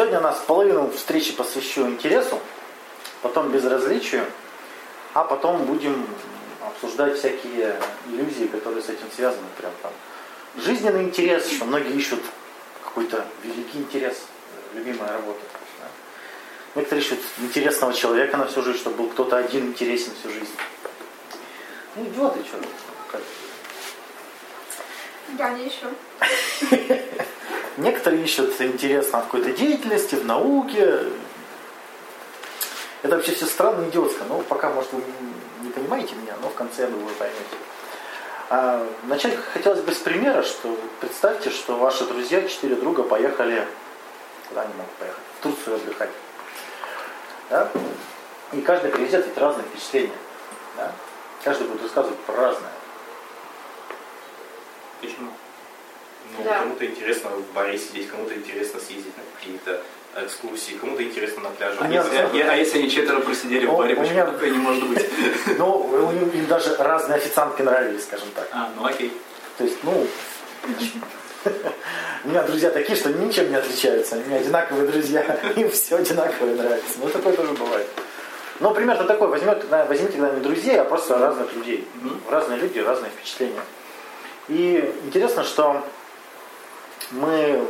Сегодня у нас половину встречи посвящу интересу, потом безразличию, а потом будем обсуждать всякие иллюзии, которые с этим связаны. Прям там жизненный интерес, что многие ищут какой-то великий интерес, любимая работа. Да. Некоторые ищут интересного человека на всю жизнь, чтобы был кто-то один интересен всю жизнь. Ну идиоты, что ли? Я не ищу. Некоторые ищут интересно в какой-то деятельности, в науке. Это вообще все странно идиотско. Но пока, может, вы не понимаете меня, но в конце, я думаю, поймете. Начать хотелось бы с примера, что представьте, что ваши друзья, 4 друга, поехали, куда они могут поехать, в Турцию отдыхать. Да? И каждый привезет ведь разные впечатления. Да? Каждый будет рассказывать про разное. Почему? Ну, да. Кому-то интересно в баре сидеть, кому-то интересно съездить на какие-то экскурсии, кому-то интересно на пляже. А если они 4 просидели в баре, почему такое не может быть? Ну, им даже разные официантки нравились, скажем так. А, ну окей. То есть, ну, у меня друзья такие, что ничем не отличаются. У меня одинаковые друзья, им все одинаковое нравится. Ну, такое тоже бывает. Но примерно такой, возьмите когда-нибудь друзей, а просто разных людей. Разные люди, разные впечатления. И интересно, что мы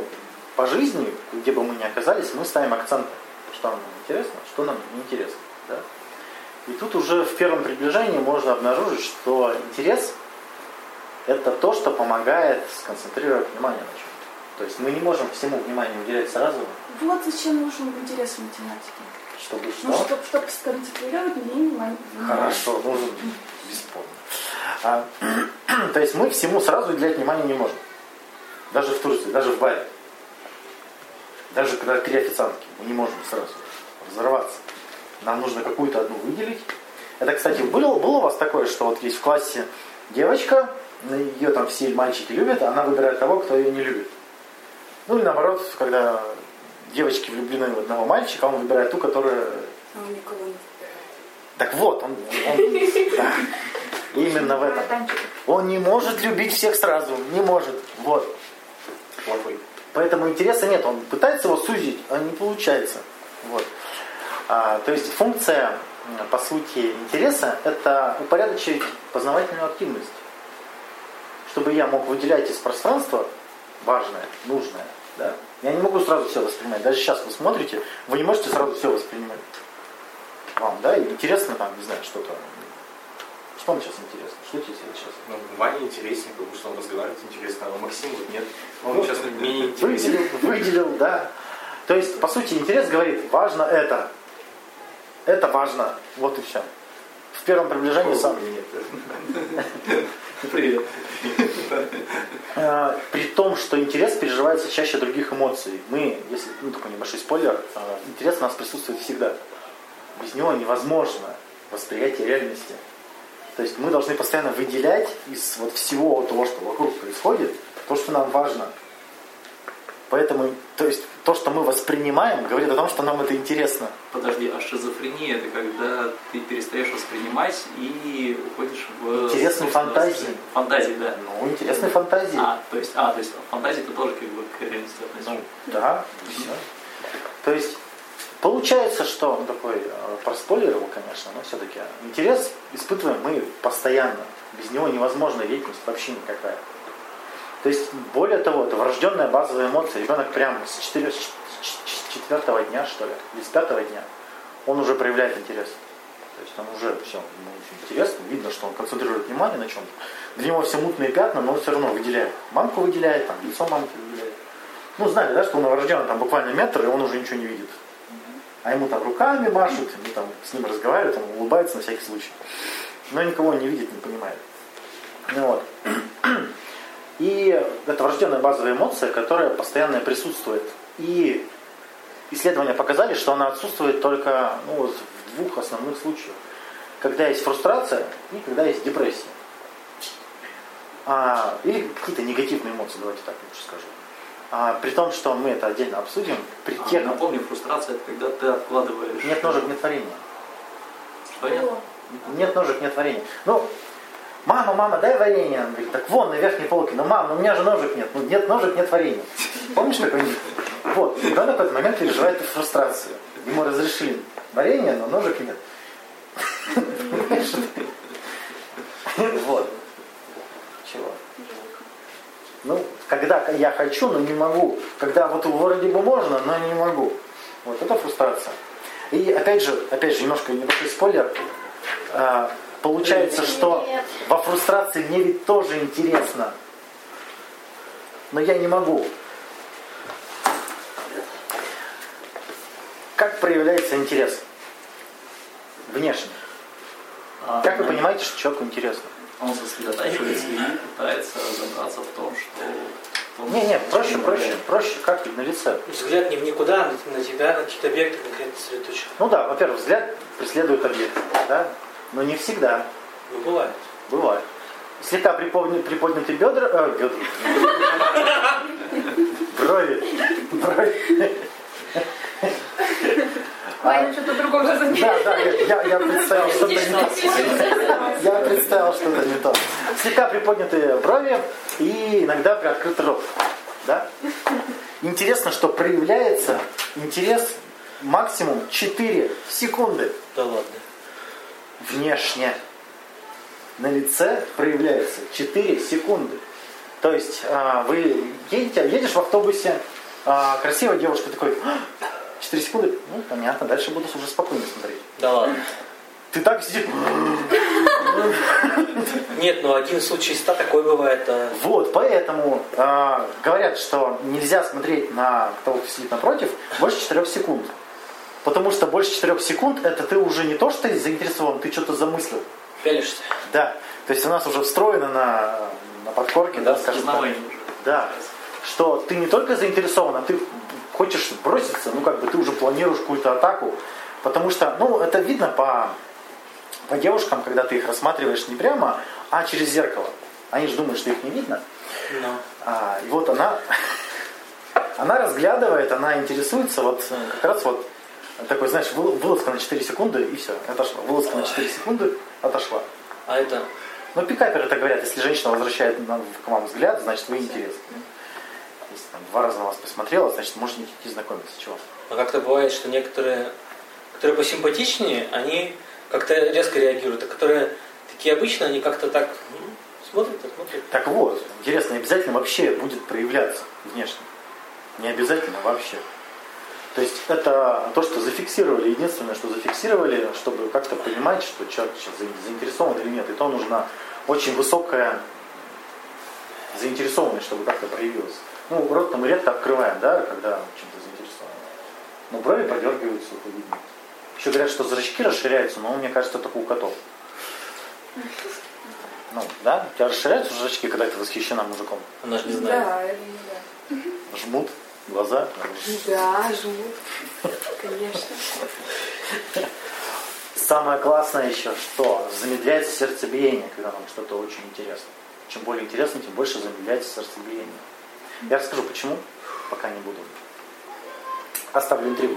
по жизни, где бы мы ни оказались, мы ставим акцент, что нам интересно, что нам неинтересно. Да? И тут уже в первом приближении можно обнаружить, что интерес – это то, что помогает сконцентрировать внимание на чем-то. То есть мы не можем всему внимание уделять сразу. Вот зачем нужен интерес в математике. Чтобы что? Ну, чтобы сконцентрировать внимание. Хорошо, нужен бесспорно. То есть мы всему сразу уделять внимание не можем. Даже в Турции, даже в баре. Даже когда 3 официантки, мы не можем сразу разорваться. Нам нужно какую-то одну выделить. Это, кстати, было у вас такое, что вот есть в классе девочка, ее там все мальчики любят, а она выбирает того, кто ее не любит. Ну или наоборот, когда девочки влюблены в одного мальчика, он выбирает ту, которая... А он никого не выбирает. Так вот, именно в этом. Он не может любить всех сразу, не может. Вот. Плохой. Поэтому интереса нет, он пытается его сузить, а не получается. Вот. То есть функция, по сути, интереса – это упорядочить познавательную активность. Чтобы я мог выделять из пространства важное, нужное. Да? Я не могу сразу все воспринимать. Даже сейчас вы смотрите, вы не можете сразу все воспринимать. Вам, да? И интересно там, не знаю, что-то. Что вам сейчас интересно? Что тебе сейчас? Ну, Ване интереснее, потому что он разговаривает интересно, а Максим вот нет. Он сейчас менее интересен. Выделил, да. То есть, по сути, интерес говорит, важно это. Это важно. Вот и все. В первом приближении сам. Привет. При том, что интерес переживается чаще других эмоций. Мы, если, ну, такой небольшой спойлер, интерес у нас присутствует всегда. Без него невозможно восприятие реальности. То есть мы должны постоянно выделять из вот всего того, что вокруг происходит, то, что нам важно. Поэтому, то есть, то, что мы воспринимаем, говорит о том, что нам это интересно. Подожди, а шизофрения – это когда ты перестаешь воспринимать и уходишь в... Интересные фантазии. Фантазии, да. Ну, интересные фантазии. То есть фантазии – это тоже как бы к реальности относится. Ну, да, все. То есть... Получается, что, он такой, проспойлер его, конечно, но все-таки интерес испытываем мы постоянно. Без него невозможна деятельность вообще никакая. То есть, более того, это врожденная базовая эмоция. Ребенок прямо с 4-го дня, что ли, или с 5-го дня, он уже проявляет интерес. То есть, он уже все, ему очень интересно, видно, что он концентрирует внимание на чем-то. Для него все мутные пятна, но он все равно выделяет. Мамку выделяет, там, лицо мамки выделяет. Ну, знаете, да, что он врожден там буквально метр, и он уже ничего не видит. А ему там руками машут, они там с ним разговаривают, он улыбается на всякий случай. Но никого не видит, не понимает. Ну, вот. И это врожденная базовая эмоция, которая постоянно присутствует. И исследования показали, что она отсутствует только в 2 основных случаях. Когда есть фрустрация и когда есть депрессия. Или какие-то негативные эмоции, давайте так лучше скажу. При том, что мы это отдельно обсудим, напомню, фрустрация – это когда ты откладываешь... Нет ножек, нет варенья. Что нет? Нет ножек, нет варенья. Ну, мама, дай варенье. Она говорит, так вон, на верхней полке. Ну, мам, у меня же ножек нет. Ну, нет ножек, нет варенья. Помнишь такой? Вот. И Галя в этот момент переживает фрустрацию. Ему разрешили варенье, но ножек нет. Вот. Чего? Ну, когда я хочу, но не могу. Когда вот вроде бы можно, но не могу. Вот это фрустрация. И опять же, немножко небольшой спойлер. Получается, что во фрустрации мне ведь тоже интересно. Но я не могу. Как проявляется интерес? Внешне. Как вы понимаете, что человеку интересно? Он сосредотачивается и пытается разобраться в том, что... Проще, как на лице. Взгляд не в никуда, на тебя, на какие-то объекты конкретно сосредоточен. Ну да, во-первых, взгляд преследует объект, да? Но не всегда. Ну, бывает. Бывает. Слегка приподняты бедра... Брови. Я что-то другое уже заметила. Да, я представил что-то не то. Слегка приподнятые брови и иногда приоткрытый рот. Да? Интересно, что проявляется интерес максимум 4 секунды. Да ладно. Внешне. На лице проявляется 4 секунды. То есть вы едешь в автобусе, красивая девушка, такой... 4 секунды, ну понятно, дальше буду уже спокойно смотреть. Да ладно. Ты так сидишь. Нет, ну один случай 100 такой бывает. Вот, поэтому говорят, что нельзя смотреть на того, кто сидит напротив, больше 4 секунд. Потому что больше 4 секунд это ты уже не то, что ты заинтересован, ты что-то замыслил. Пялишься. Да. То есть у нас уже встроено на подкорке, да, скажем так. Да. Что ты не только заинтересован, а ты хочешь броситься, ну как бы ты уже планируешь какую-то атаку, потому что, ну это видно по девушкам, когда ты их рассматриваешь не прямо, а через зеркало. Они же думают, что их не видно. No. И вот она разглядывает, она интересуется, вот как раз вот такой, знаешь, вылазка на 4 секунды и все, отошла. Вылазка на 4 секунды, отошла. А это? Ну пикаперы так говорят, если женщина возвращает к вам взгляд, значит вы интересны. Если там 2 раза на вас посмотрела, значит, может не идти знакомиться. Чего? А как-то бывает, что некоторые, которые посимпатичнее, они как-то резко реагируют, а которые такие обычные, они как-то так смотрят. Так вот, интересно, обязательно вообще будет проявляться внешне. Не обязательно вообще. То есть это то, что зафиксировали, единственное, что зафиксировали, чтобы как-то понимать, что человек сейчас заинтересован или нет. И то нужна очень высокая заинтересованность, чтобы как-то проявилось. Ну, рот-то мы редко открываем, да, когда чем-то заинтересованы. Но брови подергиваются, это видно. Еще говорят, что зрачки расширяются, но мне кажется, только у котов. Ну, да? У тебя расширяются зрачки, когда ты восхищена мужиком? Она же не знает. Да. Жмут глаза? Да, жмут. Конечно. Самое классное еще, что замедляется сердцебиение, когда нам что-то очень интересно. Чем более интересно, тем больше замедляется сердцебиение. Я расскажу, почему, пока не буду. Оставлю интригу.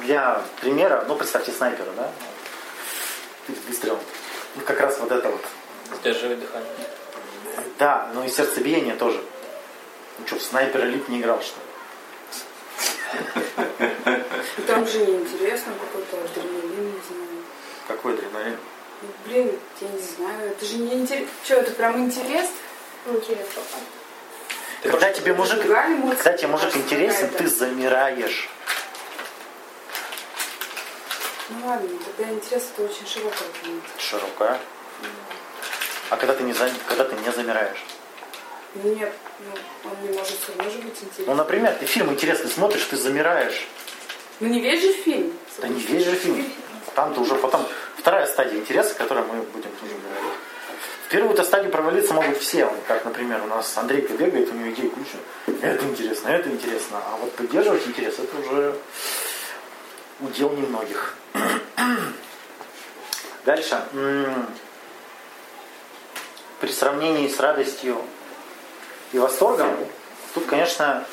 Для примера, представьте снайпера, да? Выстрел. Ну, как раз вот это вот. Сдерживает дыхание. Да, но и сердцебиение тоже. Ну что, в снайпера Лип не играл, что ли? Там же неинтересно, какой-то адреналин, не знаю. Какой адреналин? Блин, я не знаю, это же не интересно. Что, это прям интерес? Интересно. Когда тебе мужик интересен, ты замираешь. Ну ладно, тогда интерес это очень широко. Широко? Да. А когда ты не замираешь? Нет, он не может все равно же быть интересен. Ну, например, ты фильм интересный смотришь, ты замираешь. Ну не весь же фильм. Да не весь же фильм. Там-то уже потом вторая стадия интереса, о которой мы будем говорить. В первую-то стадию провалиться могут все. Как, например, у нас Андрейка бегает, у него идеи куча. Это интересно. А вот поддерживать интерес, это уже удел немногих. Дальше. При сравнении с радостью и восторгом, тут, конечно,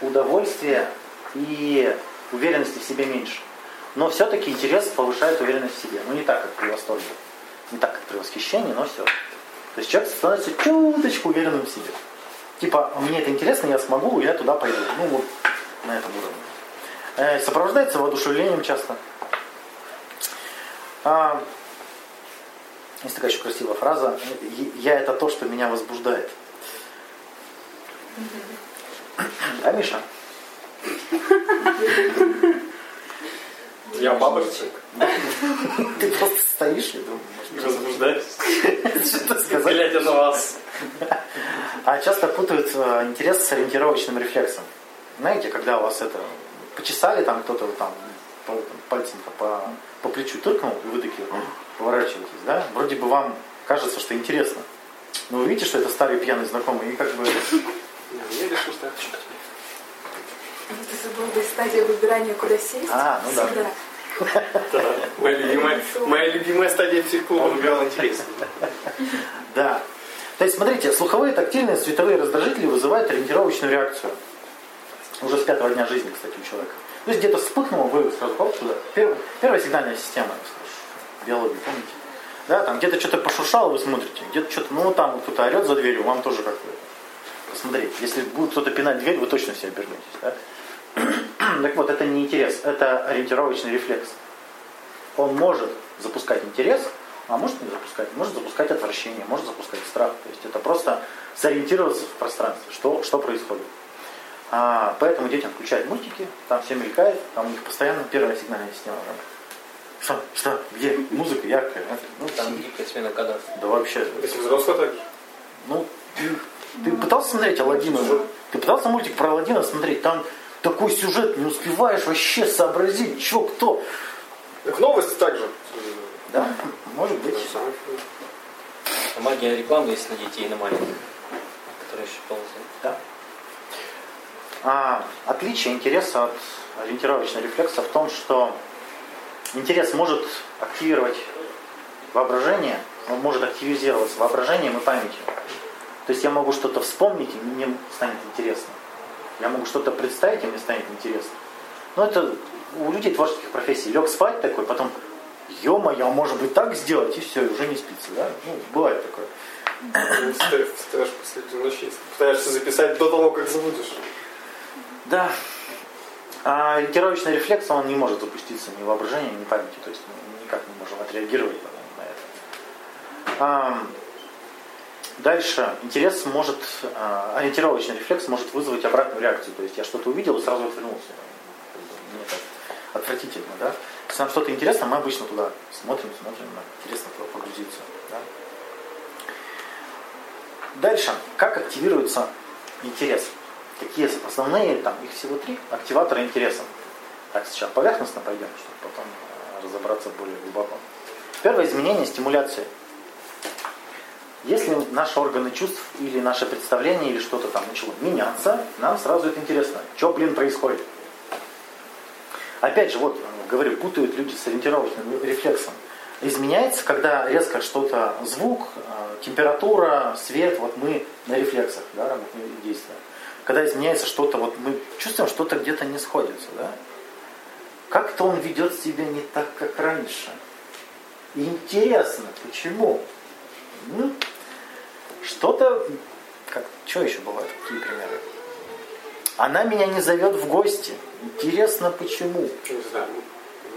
удовольствие и уверенности в себе меньше. Но все-таки интерес повышает уверенность в себе. Ну, не так, как при восторге. Не так, как при восхищении, но все. То есть человек становится чуточку уверенным в себе. Типа, мне это интересно, я смогу, я туда пойду. Ну, вот на этом уровне. Сопровождается воодушевлением часто. Есть такая еще красивая фраза. Я это то, что меня возбуждает. Да, Миша? Я бабочек. Ты просто стоишь, я думаю. И возбуждаешься. Что сказать? Глядя на вас. А часто путают интерес с ориентировочным рефлексом. Знаете, когда у вас это почесали, там кто-то там пальцем по плечу тыркнул, и вы такие поворачиваетесь, да? Вроде бы вам кажется, что интересно. Но вы видите, что это старый пьяный знакомый, и как бы... Я решил старточку теперь. Ты забыл до стадии выбирания, куда сесть. А, ну да. Моя любимая стадия психолога выбирала интересно. Да. То есть, смотрите, слуховые, тактильные, световые раздражители вызывают ориентировочную реакцию. Уже с 5-го дня жизни, кстати, у человека. То есть где-то вспыхнуло, вы сразу хоп туда. Первая сигнальная система, биология, помните? Да, там где-то что-то пошуршало, вы смотрите, где-то что-то, ну там кто-то орет за дверью, вам тоже как-то посмотреть. Если будет кто-то пинать дверь, вы точно все обернетесь. Да? Так вот, это не интерес, это ориентировочный рефлекс. Он может запускать интерес, а может не запускать. Может запускать отвращение, может запускать страх. То есть это просто сориентироваться в пространстве, что происходит. Поэтому детям включают мультики, там все мелькает, там у них постоянно первая сигнальная система. Что? Где? Музыка яркая. Ну, там дикая смена кадров. Да вообще. Если взрослый так. Ну, ты пытался смотреть Аладдина? Ты пытался мультик про Аладдина смотреть? Там такой сюжет, не успеваешь вообще сообразить, что, кто. Так новости также. Да, может быть. Магия рекламы есть на детей, на маленьких, которые еще ползают. Да. Отличие интереса от ориентировочного рефлекса в том, что интерес может активировать воображение, он может активизироваться воображением и памятью. То есть я могу что-то вспомнить, и мне станет интересно. Я могу что-то представить, и мне станет интересно. Но это у людей творческих профессий. Лег спать такой, потом, ё-моё, может быть так сделать, и все, и уже не спится. Да? Ну, бывает такое. Ты встаешь посреди ночи, пытаешься записать до того, как забудешь. Да. А ориентировочный рефлекс, он не может запуститься ни воображением, ни памятью. То есть мы никак не можем отреагировать на это. Дальше интерес может, ориентировочный рефлекс может вызвать обратную реакцию. То есть я что-то увидел и сразу отвернулся. Отвратительно, да? Если нам что-то интересно, мы обычно туда смотрим, нам интересно туда погрузиться. Да? Дальше. Как активируется интерес? Какие основные, там их всего 3, активаторы интереса. Так, сейчас поверхностно пойдем, чтобы потом разобраться более глубоко. Первое изменение стимуляции. Если наши органы чувств или наше представление, или что-то там начало меняться, нам сразу это интересно. Что, блин, происходит? Опять же, вот, говорю, путают люди с ориентировочным рефлексом. Изменяется, когда резко что-то, звук, температура, свет, вот мы на рефлексах, да, действуем. Когда изменяется что-то, вот мы чувствуем, что-то где-то не сходится, да? Как-то он ведет себя не так, как раньше. Интересно, почему? Ну, что-то... Как... Что еще бывает? Какие примеры? Она меня не зовет в гости. Интересно, почему? Не знаю.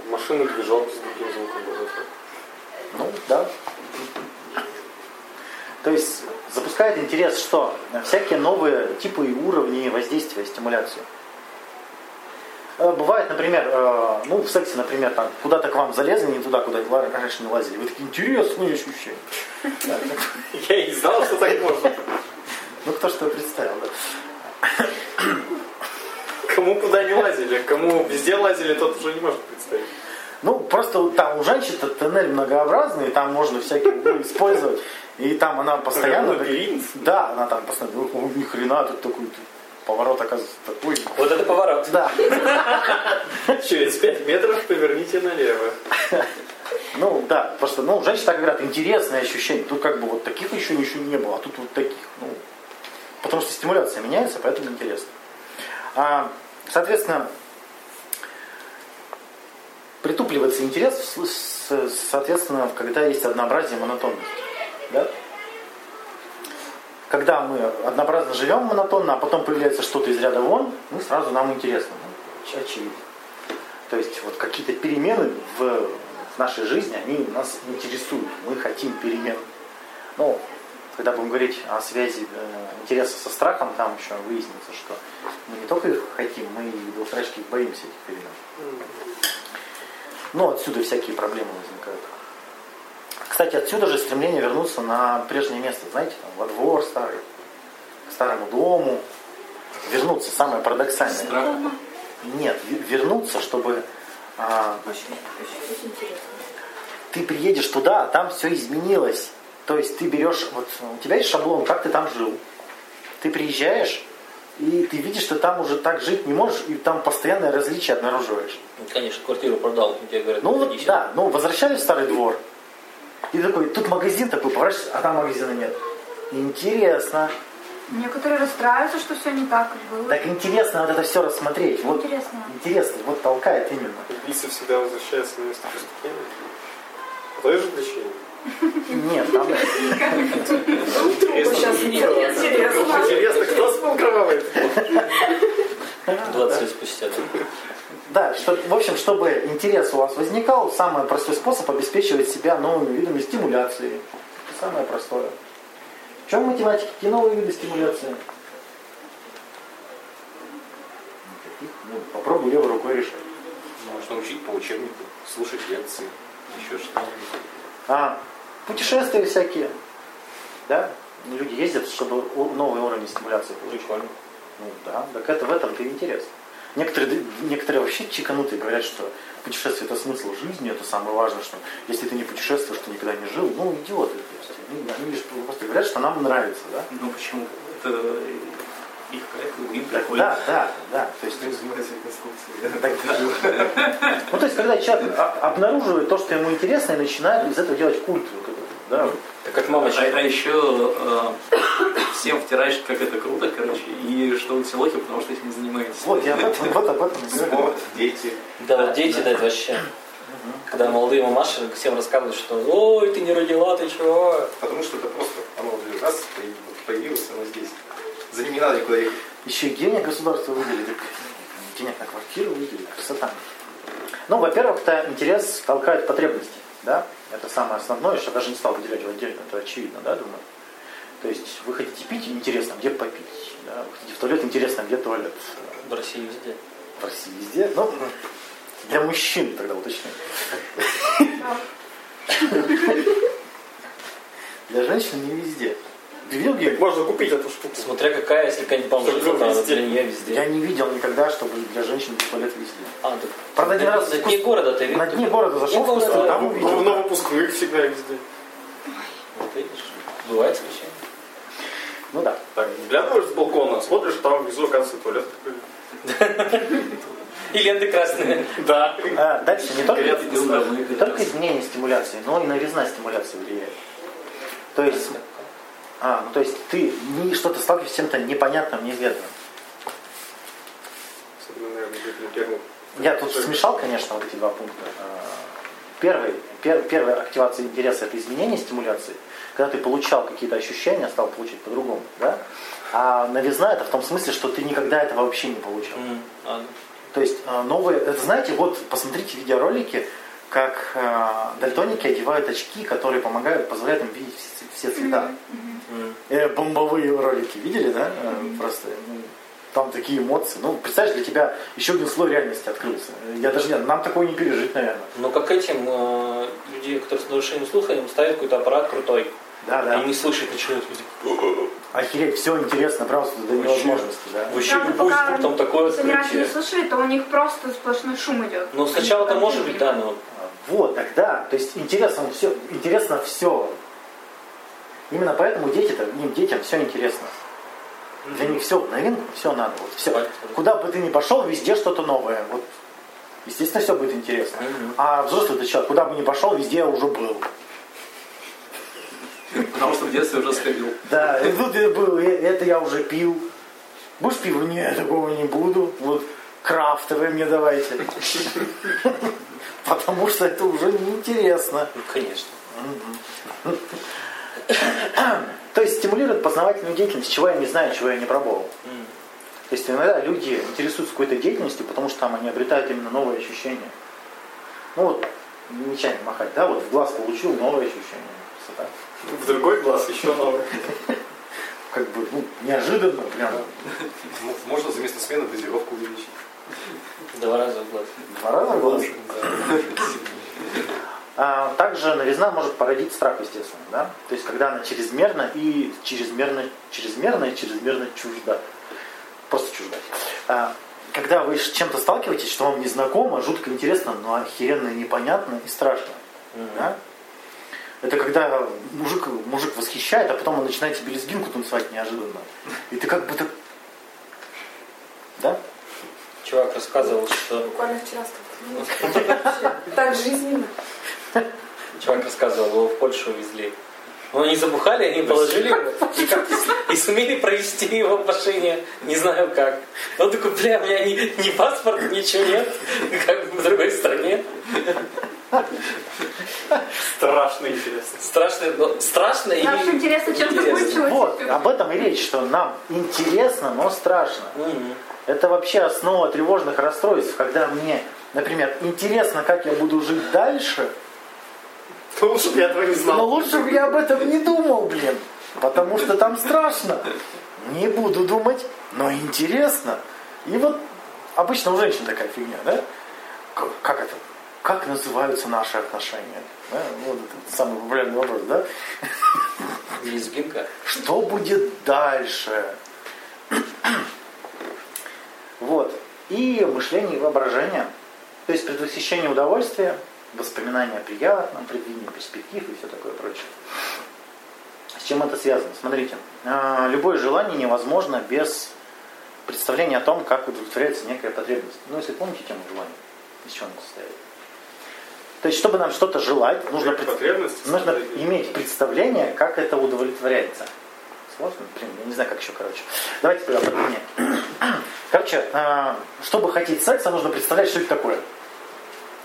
Машина движок с другим звуком. Ну, да. То есть запускает интерес, что всякие новые типы и уровни воздействия, стимуляции. Бывает, например, ну в сексе, например, там куда-то к вам залезли, не туда, куда раньше не лазили. Вы такие, интересные ощущения. Я и не знал, что так можно. Ну кто что представил, да? Кому куда не лазили, кому везде лазили, тот уже не может представить. Ну, просто там у женщин-то тоннель многообразный, там можно всякие углы использовать. И там она постоянно... Да, она там постоянно... Ни хрена, тут такой поворот оказывается такой. Вот это поворот. Да. Через 5 метров поверните налево. Ну, да, просто, ну, женщины так говорят, интересные ощущения. Тут как бы вот таких еще ничего не было, а тут вот таких. Ну, потому что стимуляция меняется, поэтому интересно. Соответственно, притупливается интерес, соответственно, когда есть однообразие, монотонность. Да? когда мы однообразно живем монотонно, а потом появляется что-то из ряда вон, ну, сразу нам интересно. Очевидно. То есть вот какие-то перемены в нашей жизни, они нас интересуют. Мы хотим перемен. Ну, когда будем говорить о связи интереса со страхом, там еще выяснится, что мы не только их хотим, мы и до устрачки боимся этих перемен. Но отсюда всякие проблемы возникают. Кстати, отсюда же стремление вернуться на прежнее место, знаете, там, во двор старый, к старому дому. Вернуться, самое парадоксальное. Страх? Нет, вернуться, чтобы... Очень интересно. Ты приедешь туда, а там все изменилось. То есть ты берешь, вот у тебя есть шаблон, как ты там жил. Ты приезжаешь, и ты видишь, что там уже так жить не можешь, и там постоянное различие обнаруживаешь. Конечно, квартиру продал, тебе говорят, ну вот, да, ну возвращались в старый двор. И такой, тут магазин такой, поворачиваешься, а там магазина нет. Интересно. Некоторые расстраиваются, что все не так было. Так интересно вот это все рассмотреть. Вот, интересно, вот толкает именно. Убийца всегда возвращается на место преступления. Той же причине? Нет, там... Интересно, кто спал кровавый? 20 лет спустя. Да, в общем, чтобы интерес у вас возникал, самый простой способ обеспечивать себя новыми видами стимуляции. Самое простое. В чем математика? Какие новые виды стимуляции? Ну, попробуй левой рукой решать. Можно учить по учебнику, слушать лекции, еще что-нибудь. Путешествия всякие. Да? Люди ездят, чтобы новые уровни стимуляции получить. Прикольно. Ну да, так это в этом-то и интересно. Некоторые вообще чеканутые говорят, что путешествие – это смысл жизни, это самое важное, что если ты не путешествуешь, ты никогда не жил, ну идиоты. Они лишь просто говорят, что нам нравится, да? Ну почему? Это их проект. Да. То есть ну то есть когда человек обнаруживает то, что ему интересно, и начинает из этого делать культуру. Да. Так как мама еще всем втираешь, как это круто, и что он все лохи, потому что этим не занимается. Вот, я об этом говорю. Дети. Да, дети, да, это вообще. Когда молодые мамаши всем рассказывают, что «Ой, ты не родила, ты чего?» Потому что это просто, оно уже раз появилось, оно здесь. За ним не надо никуда ехать. Еще и денег государство выделили, денег на квартиру выделили, красота. Ну, во-первых, это интерес толкает потребности, да? Это самое основное, что я даже не стал выделять его отдельно, это очевидно, да, думаю. То есть вы хотите пить, интересно, где попить. Да? Вы хотите в туалет, интересно, где туалет. В России везде. В России везде? Ну, для мужчин тогда уточню. Для женщин не везде. Ты видел, где? Можно купить эту штуку. Смотря какая, если какая-нибудь бомжица, для нее везде. Я не видел никогда, чтобы для женщин туалет везде. Правда, один раз... На дне города ты видел? На дне города зашел в кусты, там увидел. На выпускных всегда везде. Вот видишь, бывает случайно. Ну да. Так, глянешь с балкона, смотришь, там внизу оказывается туалет. И ленты красные. Да. Дальше не только изменение стимуляции, но и новизна стимуляции влияет. То есть ты что-то сталкиваешься с чем-то непонятным, неизвестным. Я тут смешал, конечно, вот эти два пункта. Первая активация интереса – это изменение стимуляции. Когда ты получал какие-то ощущения, стал получать по-другому. Да? А новизна – это в том смысле, что ты никогда этого вообще не получал. То есть новые, знаете, вот посмотрите видеоролики, как дальтоники одевают очки, которые позволяют им видеть все цвета. Бомбовые ролики видели, да? Просто там такие эмоции. Ну, представляешь, для тебя еще один слой реальности открылся. Я даже нам такое не пережить, наверное. Ну, как этим люди, которые с нарушением слуха, им ставят какой-то аппарат крутой. Да. И не слышать начинают. Охереть, все интересно, просто до невозможности. Да? Вообще любой звук там такое открытие. Если они не слышали, то у них просто сплошной шум идет. Ну сначала-то может быть, да, но... Вот, тогда, то есть интересно все. Именно поэтому детям все интересно. Для них все в новинку, все надо. Вот, все. Куда бы ты ни пошел, везде что-то новое. Вот. Естественно, все будет интересно. А взрослый-то человек, куда бы ни пошел, везде уже был. Потому что в детстве уже сходил. Да, и тут это я уже пил. Будешь пиво? Нет, такого не буду. Вот крафтовое мне давайте. Потому что это уже неинтересно. Ну, конечно. То есть стимулирует познавательную деятельность, чего я не знаю, чего я не пробовал. То есть иногда люди интересуются какой-то деятельностью, потому что там они обретают именно новые ощущения. Ну вот, нечаянно махать, да, вот в глаз получил новое ощущение. Красота. В другой глаз еще новое. Как бы, ну, неожиданно прям. Можно за место смены дозировку увеличить. 2 раза в глаз. 2 раза в глаз? Да. Также новизна может породить страх, естественно, да? То есть, когда она чрезмерно чужда. Просто чужда. Когда вы с чем-то сталкиваетесь, что вам незнакомо, жутко интересно, но охеренно непонятно и страшно. Mm-hmm. Да? Это когда мужик восхищает, а потом он начинает тебе лезгинку танцевать неожиданно. И ты как бы так... Да? Чувак рассказывал, что... Буквально вчера столкнулся. Так жизненно. Чувак рассказывал, его в Польшу увезли. Но они забухали, они положили его и сумели провести его в машине. Не знаю как. Он такой, бля, у меня ни паспорта, ничего нет. Как в другой стране. Страшно интересно. Страшно и... Нам же интересно, чем закончилось. Вот, об этом и речь, что нам интересно, но страшно. Mm-hmm. Это вообще основа тревожных расстройств, когда мне, например, интересно, как я буду жить дальше, но лучше бы я этого не знал. Но лучше бы я об этом не думал, блин. Потому что там страшно. Не буду думать, но интересно. И вот обычно у женщин такая фигня, да? Как это? Как называются наши отношения? Да? Вот это самый популярный вопрос, да? Лезгинка. Что будет дальше? Вот. И мышление и воображение. То есть предвосхищение удовольствия, воспоминания о приятном, предвидение перспектив и все такое прочее. С чем это связано? Смотрите. Любое желание невозможно без представления о том, как удовлетворяется некая потребность. Ну, если помните тему желания, из чего она состоит. То есть, чтобы нам что-то желать, нужно иметь представление, как это удовлетворяется. Сложно? Блин, я не знаю, как еще, короче. Давайте про определение. Короче, чтобы хотеть секса, нужно представлять, что это такое.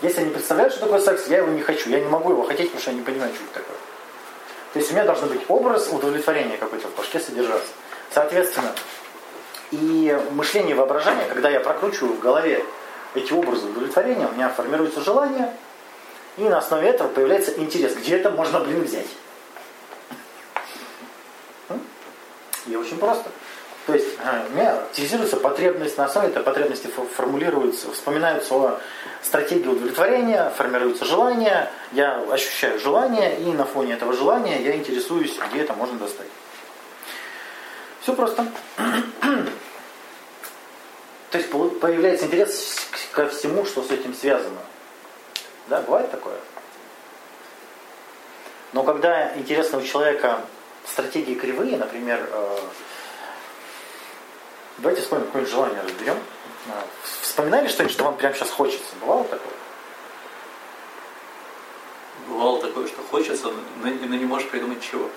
Если я не представляю, что такое секс, я его не хочу. Я не могу его хотеть, потому что я не понимаю, что это такое. То есть у меня должен быть образ удовлетворения какой-то в башке содержаться. Соответственно, и мышление и воображение, когда я прокручиваю в голове эти образы удовлетворения, у меня формируется желание, и на основе этого появляется интерес. Где это можно, блин, взять? И очень просто. То есть у меня активизируется потребность, на основе этой потребности формулируется, вспоминаются о стратегии удовлетворения, формируется желание, я ощущаю желание, и на фоне этого желания я интересуюсь, где это можно достать. Все просто. То есть появляется интерес ко всему, что с этим связано. Да, бывает такое. Но когда интересно у человека стратегии кривые, например, давайте вспомним, какое-нибудь желание разберем. Вспоминали что-нибудь, что вам прямо сейчас хочется? Бывало такое? Бывало такое, что хочется, но не можешь придумать чего.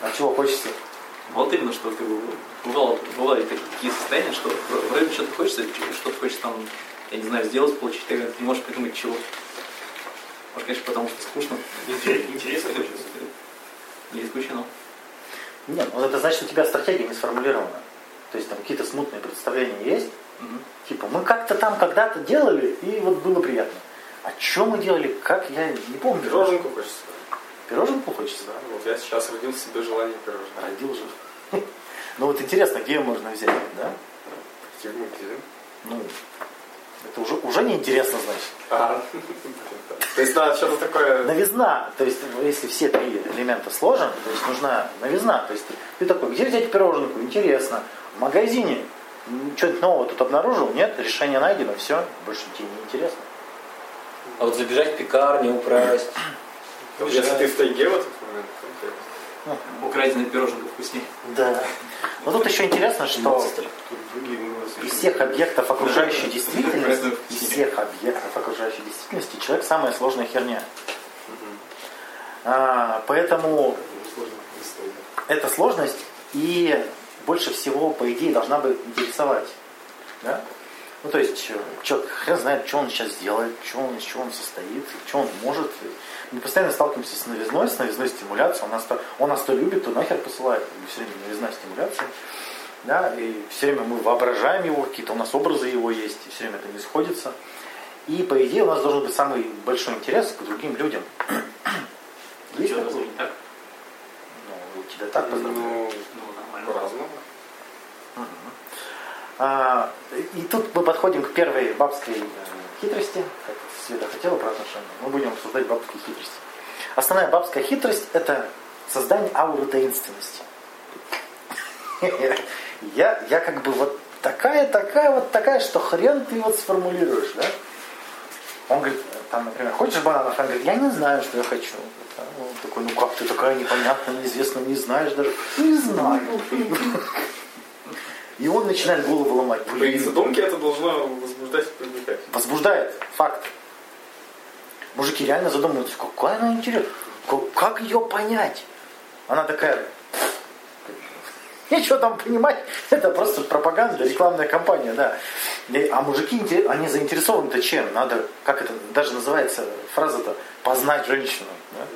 А чего хочется? Вот именно, что ты бывают такие состояния, что вроде что-то хочется, что-то хочется там, я не знаю, сделать, получить, ты не можешь придумать чего. Может, конечно, потому что скучно. Интересно хочется. Не исключено. Нет, вот это значит, что у тебя стратегия не сформулирована. То есть там какие-то смутные представления есть. Угу. Типа, мы как-то там когда-то делали, и вот было приятно. А что мы делали, как, я не помню. Пироженку хочется. Пироженку хочется? Да, вот я сейчас родил в себе желание пироженку. Родил же. Ну вот интересно, где ее можно взять, да? В тюрьму где? Ну, это уже неинтересно, значит. То есть надо что-то такое... Новизна. То есть если все 3 элемента сложены, то есть нужна новизна. То есть ты такой, где взять пироженку? Интересно. В магазине. Что-нибудь нового тут обнаружил? Нет, решение найдено. Все, больше тебе не интересно. А вот забежать в пекарню, украсть. Если ты в тайге в этот момент, украденная пироженка вкуснее. Да. Но тут еще интересно, что из всех объектов окружающей действительности, человек самая сложная херня. Поэтому эта сложность и больше всего, по идее, должна бы интересовать. Да? Ну, то есть, человек хрен знает, что он сейчас делает, из чего он состоит, что он может. Мы постоянно сталкиваемся с новизной стимуляцией. Он нас то любит, то нахер посылает. Все время новизна стимуляция. Да? И все время мы воображаем его, какие-то у нас образы его есть, и все время это не сходится. И, по идее, у нас должен быть самый большой интерес к другим людям. Есть что, разве не так? Ну, у тебя так познакомилось. Ну, нормально. И тут мы подходим к первой бабской хитрости. Как Света хотела про отношения. Мы будем обсуждать бабские хитрости. Основная бабская хитрость — это создание ауры таинственности. Я как бы вот такая, что хрен ты вот сформулируешь, да? Он говорит, там, например, хочешь бананов? Он говорит, я не знаю, что я хочу. Он такой, ну как ты такая непонятная, неизвестная, не знаешь даже. Не знаю. И он начинает голову ломать. При задумке это должно возбуждать и привлекать. Возбуждает, факт. Мужики реально задумываются, какая она интересная, как ее понять? Она такая, ничего там понимать, это просто пропаганда, рекламная кампания, да. А мужики, они заинтересованы-то чем? Надо, как это даже называется фраза-то, познать женщину. Да?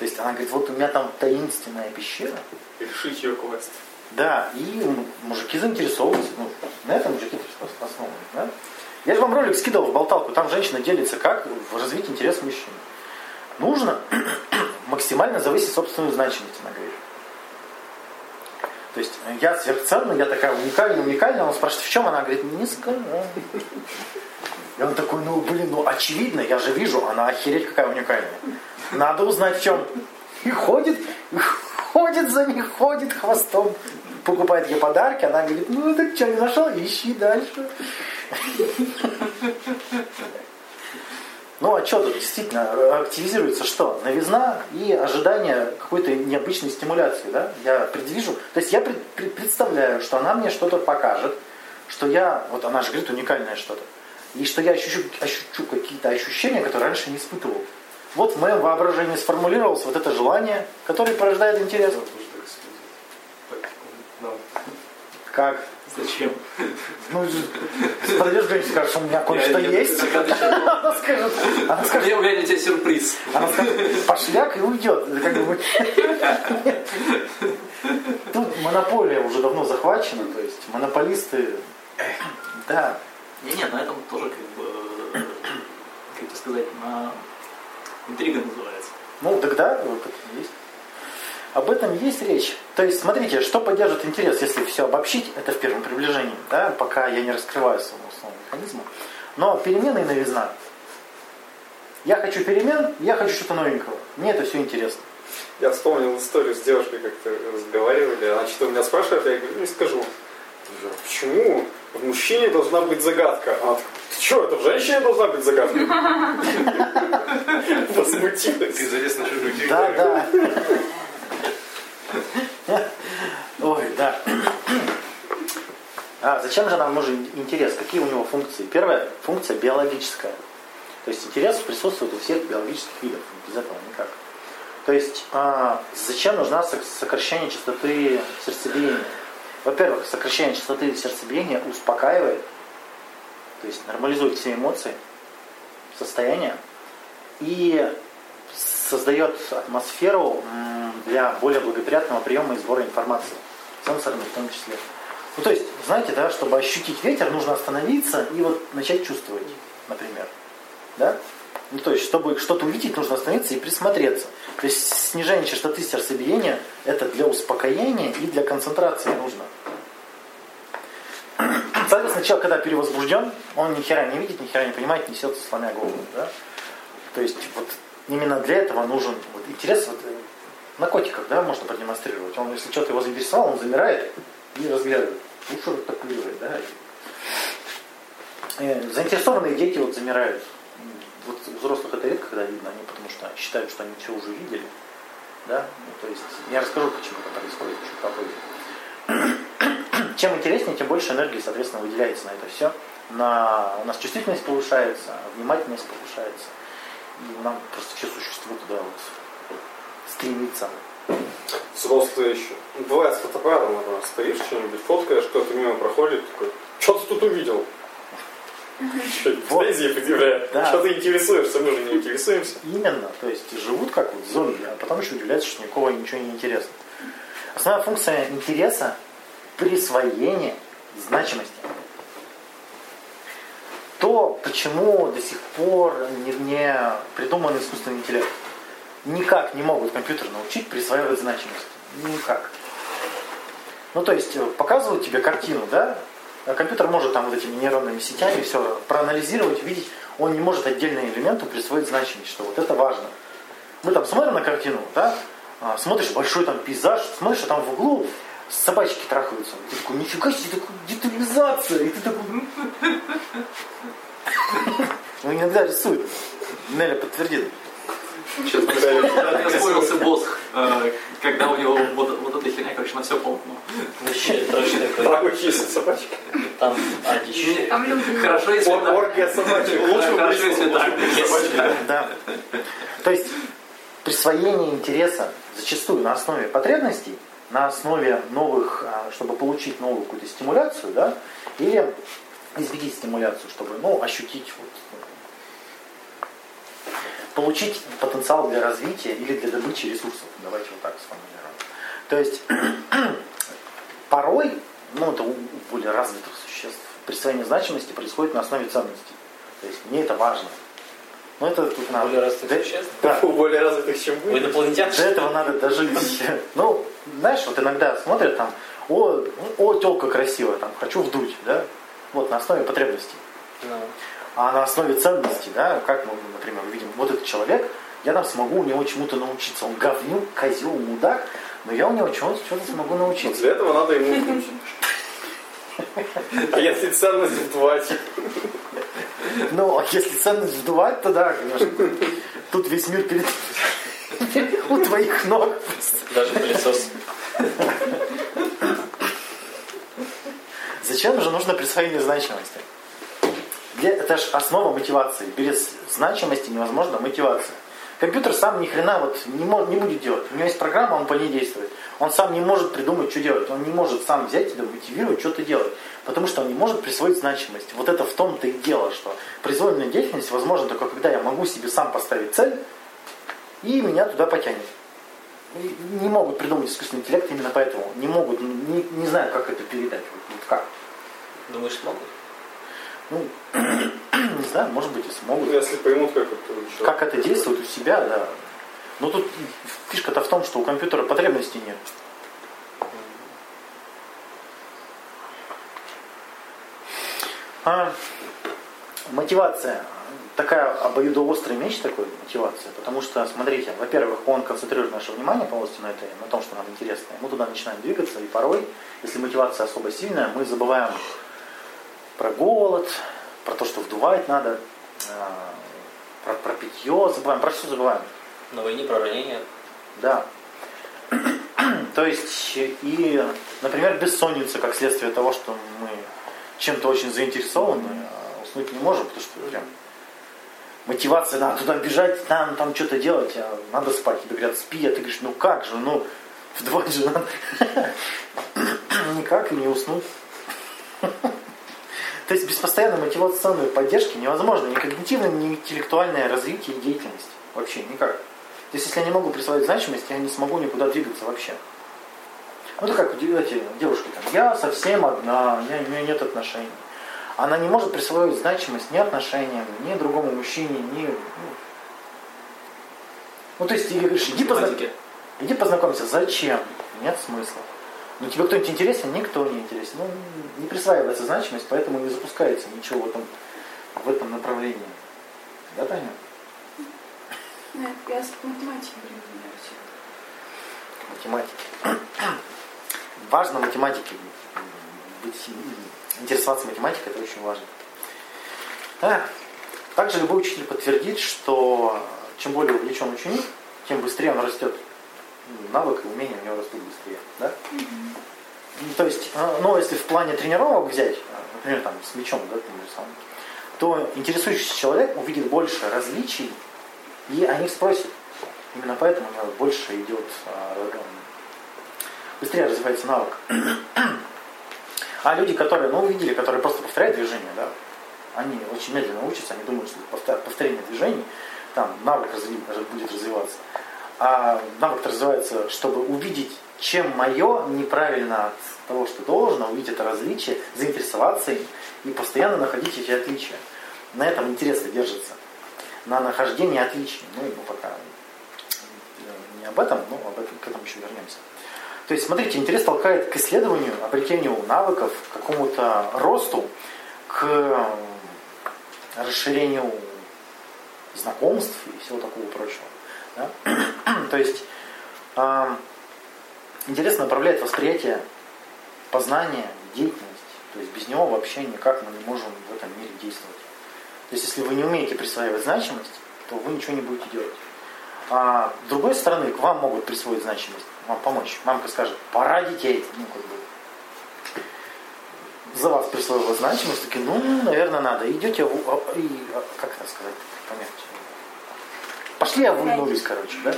То есть она говорит, вот у меня там таинственная пещера. Решить ее квест. Да, и мужики заинтересованы. Ну, на этом мужики основаны. Да? Я же вам ролик скидывал в болталку, там женщина делится, как развить интерес мужчины. Нужно максимально завысить собственную значимость, она говорит. То есть я сверхценный, я такая уникальная. Он спрашивает, в чем она? Говорит, не скажу. И он такой, очевидно, я же вижу, она охереть какая уникальная. Надо узнать, в чем. И ходит за ней, ходит хвостом, покупает ей подарки, она говорит, так что, не нашел? Ищи дальше. Ну, а что тут действительно активизируется что? Новизна и ожидание какой-то необычной стимуляции, да? Я предвижу, то есть я представляю, что она мне что-то покажет, что я, вот она же говорит, уникальное что-то, и что я ощущу какие-то ощущения, которые раньше не испытывал. Вот в моем воображении сформулировалось вот это желание, которое порождает интерес. Как? Зачем? Подойдешь женщину и скажешь, у меня кое-что есть. Она скажет. У меня для тебя сюрприз. Она скажет, пошляк и уйдет. Тут монополия уже давно захвачена, то есть монополисты. Да. Нет, на этом тоже интрига называется. Тогда вот это есть. Об этом есть речь. То есть, смотрите, что поддержит интерес, если все обобщить, это в первом приближении, да, пока я не раскрываю своего основного механизма. Но перемены и новизна. Я хочу перемен, я хочу что-то новенького. Мне это все интересно. Я вспомнил историю с девушкой, как-то разговаривали, она что-то меня спрашивает, я говорю, не скажу. Почему? В мужчине должна быть загадка. А ты что, это в женщине должна быть загадка? Возмутилась. Ты залез на чужую территорию. Да. Ой, да. А зачем же нам нужен интерес? Какие у него функции? Первая функция биологическая. То есть интерес присутствует у всех биологических видов. Без этого никак. То есть зачем нужно сокращение частоты сердцебиения? Во-первых, сокращение частоты сердцебиения успокаивает, то есть нормализует все эмоции, состояние и создает атмосферу для более благоприятного приема и сбора информации, сенсорной в том числе. То есть, знаете, да, чтобы ощутить ветер, нужно остановиться и вот начать чувствовать, например. Да? То есть, чтобы что-то увидеть, нужно остановиться и присмотреться. То есть, снижение частоты сердцебиения – это для успокоения и для концентрации нужно. Соответственно, человек, когда перевозбужден, он ни хера не видит, ни хера не понимает, несется, сломя голову. Да? То есть, вот именно для этого нужен интерес. На котиках, да, можно продемонстрировать. Он, если что-то его заинтересовало, он замирает и разглядывает. Лучше ротокулирует, да. Заинтересованные дети замирают. Взрослых это редко когда видно, они потому что считают, что они все уже видели. Да? То есть я расскажу, почему это происходит чуть попозже. Чем интереснее, тем больше энергии, соответственно, выделяется на это все. У нас чувствительность повышается, внимательность повышается. И нам просто все существо туда стремится. Взрослые еще. Бывает с фотоаппаратом, стоишь, что-нибудь фоткаешь, кто-то мимо проходит, такой, что ты тут увидел? Вот. Знаете, я удивляю, да. Что ты интересуешься, мы же не интересуемся. Именно, то есть живут как вот зомби, а потом еще удивляются, что никого ничего не интересно. Основная функция интереса – присвоение значимости. То, почему до сих пор не придуман искусственный интеллект. Никак не могут компьютер научить присваивать значимость. Никак. Ну, то есть, показывают тебе картину, да? А компьютер может там вот этими нейронными сетями все проанализировать, видеть. Он не может отдельные элементы присвоить значимость, что вот это важно. Мы там смотрим на картину, да? Смотришь большой там пейзаж, смотришь, а там в углу собачки трахаются. И ты такой, нифига себе, такой детализация. И ты такой... Ну, иногда рисует. Неля подтвердит. Сейчас, когда я вспомнился босс, когда у него вот эта херня, короче, на все полно. Вообще, точно. Рабочие собачки. Там, а, дичь. Хорошо, если так. Оргия собачек. Хорошо, если так. То есть, присвоение интереса зачастую на основе потребностей, на основе новых, чтобы получить новую какую-то стимуляцию, да, или избегать стимуляцию, чтобы, ну, ощутить вот, получить потенциал для развития или для добычи ресурсов. Давайте вот так сформулируем. То есть порой, ну, это у более развитых существ, присвоение значимости происходит на основе ценностей. То есть мне это важно. Но это тут надо. Более развитых существ? Да. У более развитых, чем вы. Инопланетян? До этого надо дожить. Ну, знаешь, вот иногда смотрят там, о, тёлка красивая, там, хочу вдуть, да? Вот на основе потребностей. А на основе ценностей, да, как мы, например, видим, вот этот человек, я там смогу у него чему-то научиться. Он говнюк, козел, мудак, но я у него чего-то смогу научиться. Для этого надо ему учить. А если ценность вдувать? Ну, а если ценность вдувать, то да, конечно. Тут весь мир перед у твоих ног. Даже пылесос. Зачем же нужно присвоение значимости? Это же основа мотивации. Без значимости невозможна мотивация. Компьютер сам ни хрена вот не будет делать. У него есть программа, он по ней действует. Он сам не может придумать, что делать. Он не может сам взять тебя, мотивировать, что-то делать. Потому что он не может присвоить значимость. Вот это в том-то и дело, что произвольная деятельность возможна только когда я могу себе сам поставить цель и меня туда потянет. И не могут придумать искусственный интеллект именно поэтому. Не могут, не знаю, как это передать. Вот как. Думаешь, смогут? Ну, не знаю, может быть и смогут. Если поймут, как это еще. Как это действует у себя, да. Но тут фишка-то в том, что у компьютера потребностей нет. Мотивация. Такая обоюдоострый меч такой, мотивация. Потому что, смотрите, во-первых, он концентрирует наше внимание полностью на том, что нам интересно. Мы туда начинаем двигаться, и порой, если мотивация особо сильная, мы забываем про голод, про то, что вдувать надо, про питье забываем, про все забываем. На войне про ранения. Да. То есть, и, например, бессонница, как следствие того, что мы чем-то очень заинтересованы, а уснуть не можем, потому что прям мотивация, надо туда бежать, надо там что-то делать, а надо спать. Тебе говорят, спи, а ты говоришь, ну как же, ну вдвоем же надо. Никак и не уснуть. То есть без постоянной мотивационной поддержки невозможно ни когнитивное, ни интеллектуальное развитие и деятельность. Вообще никак. То есть если я не могу присвоить значимость, я не смогу никуда двигаться вообще. Ну это как эти девушки там. Я совсем одна, у нее нет отношений. Она не может присвоить значимость ни отношениям, ни другому мужчине, ни... Ну то есть ты говоришь, иди познакомься. Зачем? Нет смысла. Ну тебе кто-нибудь интересен? Никто не интересен. Ну, не присваивается значимость, поэтому не запускается ничего в этом направлении. Да, Таня? Нет, я с математикой применяю. Математики. Важно математики. Интересоваться математикой, это очень важно. Да. Также любой учитель подтвердит, что чем более увлечен ученик, тем быстрее он растет. Навык и умения у него растут быстрее. Да? Mm-hmm. То есть, ну, если в плане тренировок взять, например, там, с мячом, да, то интересующийся человек увидит больше различий, и о них спросит. Именно поэтому у него больше идет, быстрее развивается навык. А люди, которые, ну, увидели, которые просто повторяют движение, да, Они очень медленно учатся, они думают, что повторение движений, там навык будет развиваться. А навык развивается, чтобы увидеть, чем мое неправильно от того, что должно, увидеть это различие, заинтересоваться им и постоянно находить эти отличия. На этом интерес держится. На нахождении отличий. Ну и мы пока не об этом, но об этом, к этому еще вернемся. То есть, смотрите, интерес толкает к исследованию, обретению навыков, к какому-то росту, к расширению знакомств и всего такого прочего. Да? То есть, интерес направляет восприятие, познание, деятельность. То есть без него вообще никак мы не можем в этом мире действовать. То есть если вы не умеете присваивать значимость, то вы ничего не будете делать. А с другой стороны, к вам могут присвоить значимость, вам помочь. Мамка скажет, пора детей. Ну, как бы, за вас присвоила значимость, такие, ну, наверное, надо. Идете, как это сказать, помягче. Пошли, овульнулись, короче, да?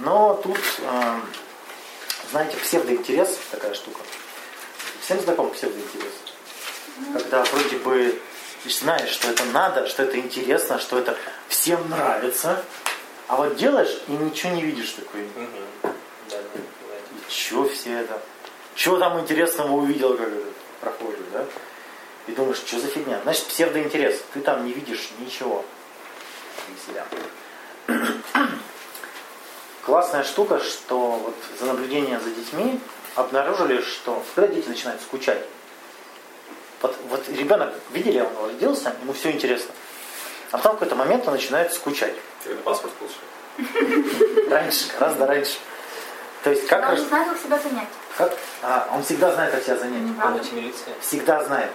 Но тут, знаете, псевдоинтерес, такая штука. Всем знаком псевдоинтерес? Когда вроде бы знаешь, что это надо, что это интересно, что это всем нравится, а вот делаешь и ничего не видишь такой. Угу. Да, и чё все это? Чё там интересного увидел, как это проходит, да? И думаешь, что за фигня? Значит, псевдоинтерес. Ты там не видишь ничего. Классная штука, что вот за наблюдение за детьми обнаружили, что когда дети начинают скучать, вот ребенок, видели, он родился, ему все интересно. А потом в какой-то момент он начинает скучать. Ты на паспорт получил? Раньше, гораздо раньше. То есть как он не знает, как себя занять. Как? Он всегда знает, как себя занять. Всегда знает.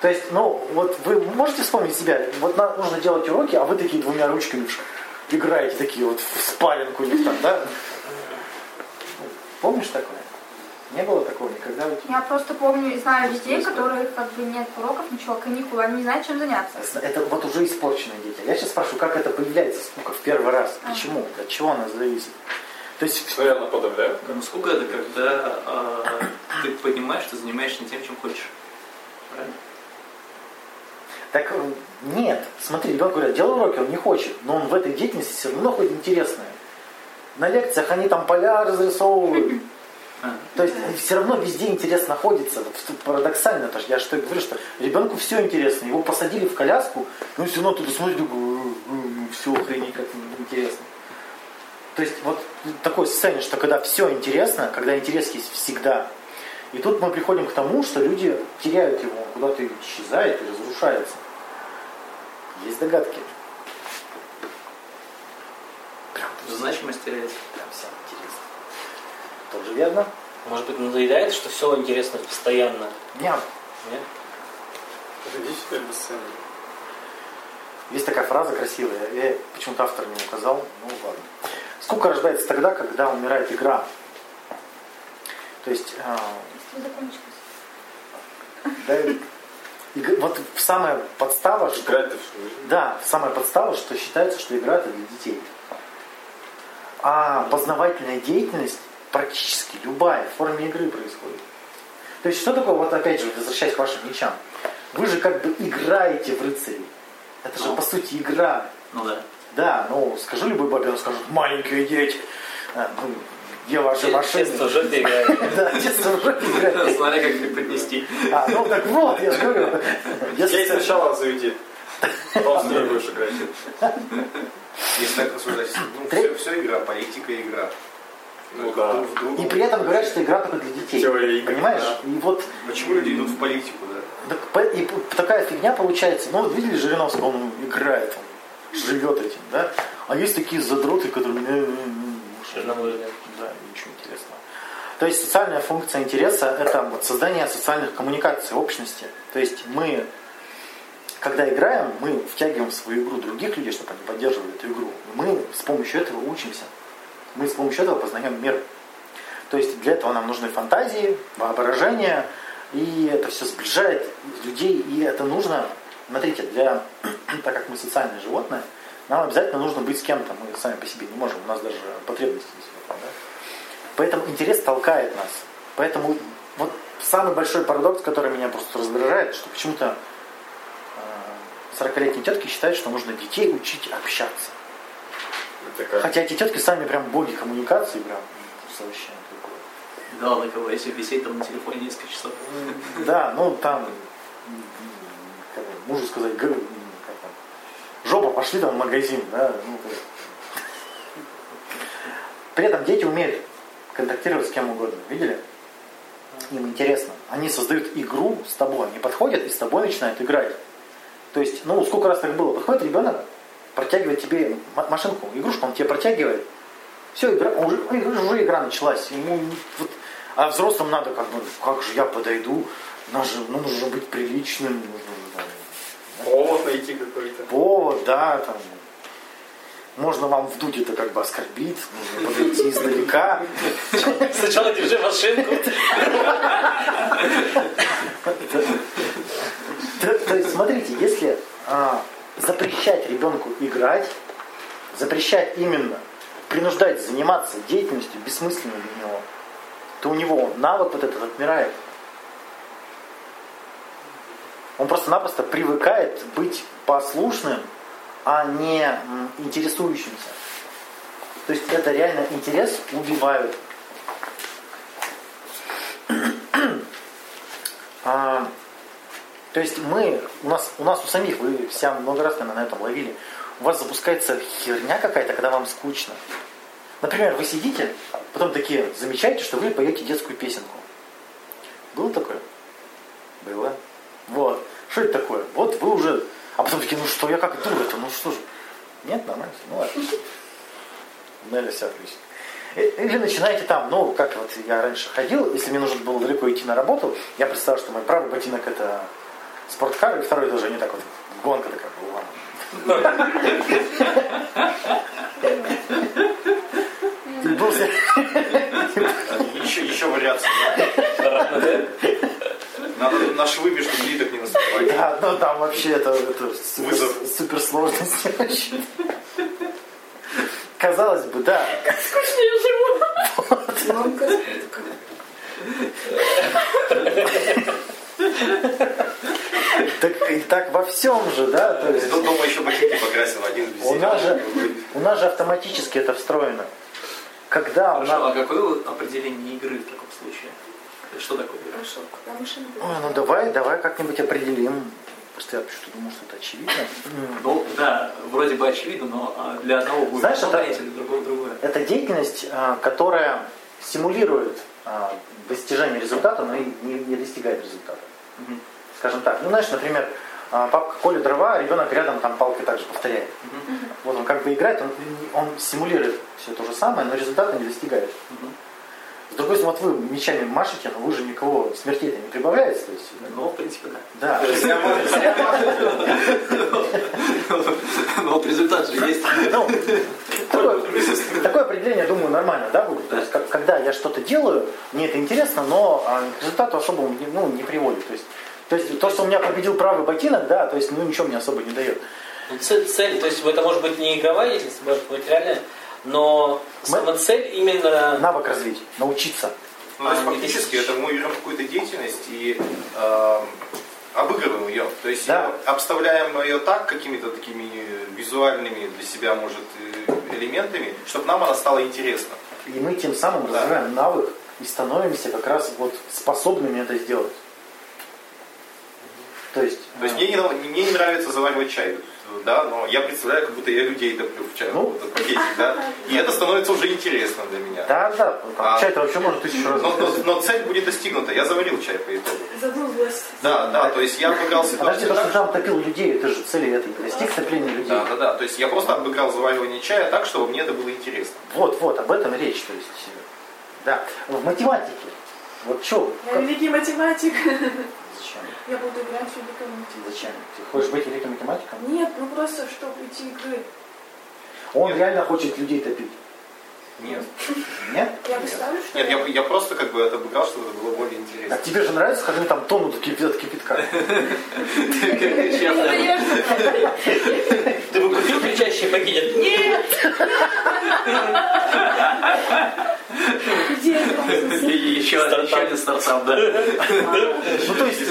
То есть, вот вы можете вспомнить себя, вот нужно делать уроки, а вы такие двумя ручками играете такие вот в спарринг у них там, да? Помнишь такое? Не было такого никогда? Я просто помню и знаю людей, которых как бы нет уроков, ничего, каникулы, они не знают, чем заняться. Это вот уже испорченные дети. Я сейчас спрашиваю, как это появляется, сколько в первый раз? Почему? От чего она зависит? То есть... Наверное, подавляет. Ну, сколько это, когда ты понимаешь, что занимаешься не тем, чем хочешь. Правильно? Так нет. Смотри, ребенок говорит, делал уроки, он не хочет, но он в этой деятельности все равно хоть интересное. На лекциях они там поля разрисовывают. То есть все равно везде интерес находится. Парадоксально, потому что я что говорю, что ребенку все интересно. Его посадили в коляску, ну все равно ты смотришь, все охренеть как интересно. То есть вот такое состояние, что когда все интересно, когда интерес есть всегда. И тут мы приходим к тому, что люди теряют его, он куда-то исчезает и разрушается. Есть догадки? Значимость теряется. Прям всем интересно. Тоже верно. Может быть, надоедает, что все интересно постоянно? Нет. Нет? Это бесценно. Есть такая фраза красивая, я почему-то автор не указал, ну ладно. Скука рождается тогда, когда умирает игра. То есть... Да, вот самая подстава, что... Да, самая подстава, что считается, что игра это для детей. А познавательная деятельность практически любая в форме игры происходит. То есть что такое, вот опять же, возвращаясь к вашим мечам, вы же как бы играете в рыцарей. Это же по сути игра. Ну да. Да, скажу любой бабе, он скажет, маленькие дети, где ваши машины? Детство в жопе играет. Да, детство в жопе играет. Смотри, как преподнести. Так вот, я же говорю. Детей сначала заведи. Потом с ней будешь играть. Если так рассуждать, все игра, политика игра. Ну, да. И при этом говорят, что игра только для детей. Теория игры, понимаешь? Да. И вот, почему люди идут в политику, да? Так, и такая фигня получается. Ну вот видели Жириновского, он играет, он живет этим, да? А есть такие задроты, которые... Да, ничего интересного. То есть социальная функция интереса – это вот создание социальных коммуникаций, общности. То есть мы, когда играем, мы втягиваем в свою игру других людей, чтобы они поддерживали эту игру. Мы с помощью этого учимся. Мы с помощью этого познаем мир. То есть для этого нам нужны фантазии, воображение, и это все сближает людей, и это нужно, смотрите, так как мы социальные животные, нам обязательно нужно быть с кем-то, мы сами по себе не можем, у нас даже потребности есть в этом, да? Поэтому интерес толкает нас. Поэтому вот самый большой парадокс, который меня просто раздражает, что почему-то 40-летние тетки считают, что нужно детей учить общаться. Хотя эти тетки сами прям боги коммуникации, прям вообще такое. Да, на кого, если висеть там на телефоне несколько часов. Да, ну там, можно сказать, жопа, пошли там в магазин, да. При этом дети умеют контактировать с кем угодно, видели? Им интересно. Они создают игру с тобой, они подходят и с тобой начинают играть. То есть, ну сколько раз так было, подходит ребенок, протягивает тебе машинку, игрушку, он тебе протягивает, все, игра, уже игра началась. Ему, вот, а взрослым надо как же я подойду, нужно быть приличным. Повод найти какой-то. Повод, да, там. Можно вам вдуть это как бы оскорбить, можно подойти издалека. Сначала держи машинку. То есть, смотрите, если запрещать ребенку играть, запрещать именно, принуждать заниматься деятельностью бессмысленной для него, то у него навык вот этот отмирает. Он просто-напросто привыкает быть послушным, а не интересующимся. То есть это реально интерес убивают. То есть у нас у самих, вы все много раз, наверное, на этом ловили, у вас запускается херня какая-то, когда вам скучно. Например, вы сидите, потом такие замечаете, что вы поете детскую песенку. Было такое? Было. Вот. Что это такое? Вот вы уже... А потом такие, ну что, я как дура-то, ну что же. Нет, нормально, ну ладно. Нелли, все отлично. Или начинаете там, ну, как вот я раньше ходил, если мне нужно было далеко идти на работу, я представлял, что мой правый ботинок это спорткар, и второй тоже, они так вот, гонка такая была. Еще вариация. Надо на швы между плиток не наступать. Да, ну там вообще это суперсложность. Казалось бы, да. Как скучно я живу. Мамка. Так во всем же, да? То есть дома еще ботинки покрасил, один без себя. У нас же автоматически это встроено. Когда у нас... А какое определение игры в таком случае? Что такое? Хорошо, куда машина? Ой, ну давай как-нибудь определим. Просто я почему-то думал, что это очевидно. Ну да, вроде бы очевидно, но для одного будет понять, для другого другое. Это деятельность, которая стимулирует достижение результата, но и не достигает результата. Угу. Скажем так. Ну знаешь, например, папка колет дрова, ребенок рядом там палкой также повторяет. Угу. Вот он как бы играет, он стимулирует все то же самое, но результата не достигает. Угу. С другой стороны, вот вы мечами машете, но вы же никого смертей-то не прибавляете. То есть, ну, в принципе, да. Но результат же есть. Такое определение, думаю, нормально, да, будет? То есть, когда я что-то делаю, мне это интересно, но к результату особо не приводит. То есть, то, что у меня победил правый ботинок, да, то есть, ну, ничего мне особо не дает. Цель, то есть, это может быть не игровая, если может быть реальная. Но сама цель именно... Навык развить, научиться. Ну, то есть фактически это мы берем какую-то деятельность и обыгрываем ее. То есть да. Обставляем ее так, какими-то такими визуальными для себя, может, элементами, чтобы нам она стала интересна. И мы тем самым развиваем навык и становимся как раз вот способными это сделать. То есть мне не нравится заваривать чай. Да, но я представляю, как будто я людей топлю в чай, ну? Вот, пакетик, да, и это становится уже интересно для меня. Да, чай-то вообще можно 1000 раз. Но цель будет достигнута, я заварил чай по итогу. Задумалась. Да, то есть я обыграл ситуацию. Подожди, то, что там топил людей, это же цели этой, достиг топления людей. Да, то есть я просто обыграл заваривание чая так, чтобы мне это было интересно. Вот, об этом речь, то есть, да, в математике, вот что? Я великий математик. Зачем? Я буду играть в великой математике. Зачем? Ты хочешь быть великим математиком? Нет, ну просто, чтобы идти игры. Он Нет. реально хочет людей топить? Нет. Нет? Я бы ставлю, что... Нет, я просто как бы обыграл, чтобы это было более интересно. А тебе же нравится, когда там тонут от кипятка? Ты бы купил чаще покинет. Нет! Еще один стартап, да. Ну, то есть,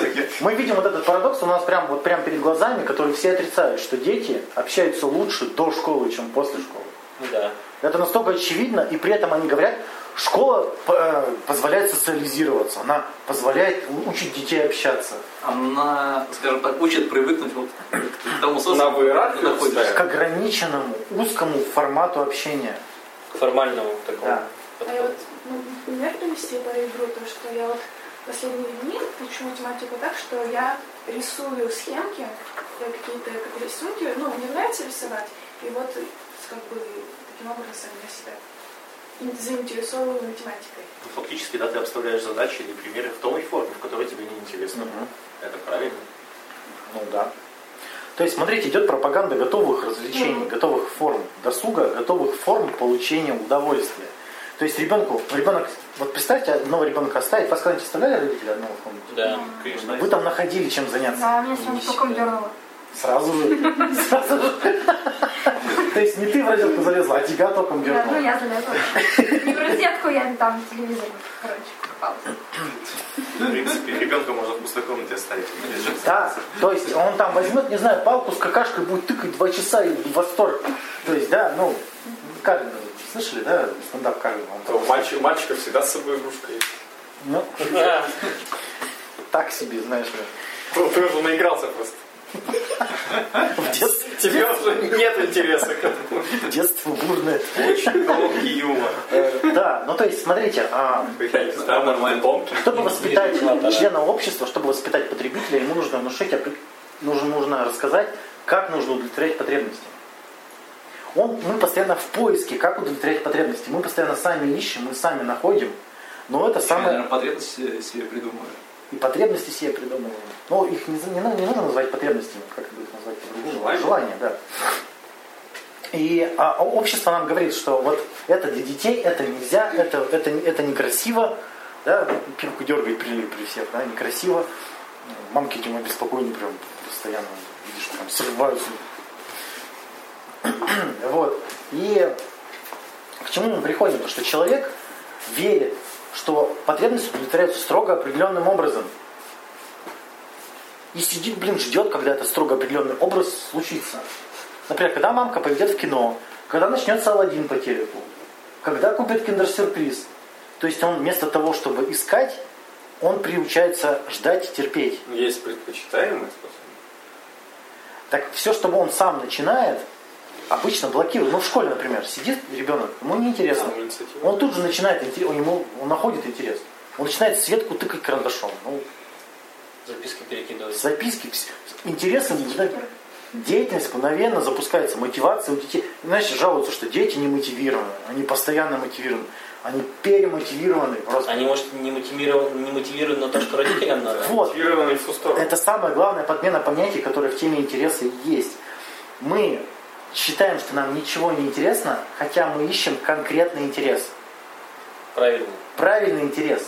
мы видим вот этот парадокс у нас прям перед глазами, который все отрицают, что дети общаются лучше до школы, чем после школы. Да. Это настолько очевидно, и при этом они говорят, школа позволяет социализироваться, она позволяет учить детей общаться. Она, скажем так, учит привыкнуть вот к тому социуму, к ограниченному, узкому формату общения. К формальному такому. Да. А я вот, меня привести по игру, то что я вот последние дни учу математику так, что я рисую схемки, какие-то рисунки, мне нравится рисовать, и вот как бы таким образом я себя заинтересованы математикой. Фактически, да, ты обставляешь задачи или примеры в той форме, в которой тебе неинтересно. Mm-hmm. Это правильно? Ну да. То есть, смотрите, идет пропаганда готовых развлечений, готовых форм досуга, готовых форм получения удовольствия. То есть ребенок, вот представьте, одного ребенка оставить, вас когда-нибудь оставляли родители одного в комнате? Да, конечно. Вы там находили чем заняться. Да, меня сегодня только дернуло. Сразу же. То есть не ты в розетку залезла, а тебя током дернула. Да, я залезла. Не в розетку, я там телевизор, попалась. В принципе, ребенка можно в пустой комнате оставить. Да, то есть он там возьмет, не знаю, палку с какашкой, будет тыкать 2 часа и в восторг. То есть, да, Карлин, слышали, да, стендап Карлина? У мальчика всегда с собой игрушка есть. Ну, так себе, знаешь ли. Ты уже наигрался просто. Тебе уже нет интереса к этому. Детство бурное. Очень глубокий юмор. Да, то есть, смотрите. Чтобы воспитать члена общества, чтобы воспитать потребителя, ему нужно внушить, нужно рассказать, как нужно удовлетворять потребности. Мы постоянно в поиске, как удовлетворять потребности. Мы постоянно сами ищем, мы сами находим. Но это самое... Потребности себе придумывают. И потребности себе придумываем. Но их не нужно назвать потребностями, как их назвать по-другому. Желание, да. И общество нам говорит, что вот это для детей, это нельзя, это некрасиво. Да? Пилку дергает при всех, да, некрасиво. Мамки этим обеспокоены прям постоянно, видишь, там срываются. Вот. И к чему мы приходим? То, что человек верит, что потребности удовлетворяются строго определенным образом. И сидит, ждет, когда этот строго определенный образ случится. Например, когда мамка поведет в кино, когда начнется Аладдин по телеку, когда купит киндер-сюрприз. То есть он вместо того, чтобы искать, он приучается ждать и терпеть. Есть предпочитаемые способы. Так все, что он сам начинает, обычно блокируют. В школе, например, сидит ребенок, ему неинтересно. Он тут же начинает, он находит интерес. Он начинает Светку тыкать карандашом. Записки перекидывать. Записки. Интересно. Деятельность мгновенно запускается. Мотивация у детей. Иначе жалуются, что дети не мотивированы. Они постоянно мотивированы. Они перемотивированы просто. Они, может, не мотивированы на то, что родителям надо. Мотивированы в ту сторону. Это самая главная подмена понятий, которая в теме интереса есть. Мы считаем, что нам ничего не интересно, хотя мы ищем конкретный интерес. Правильный интерес.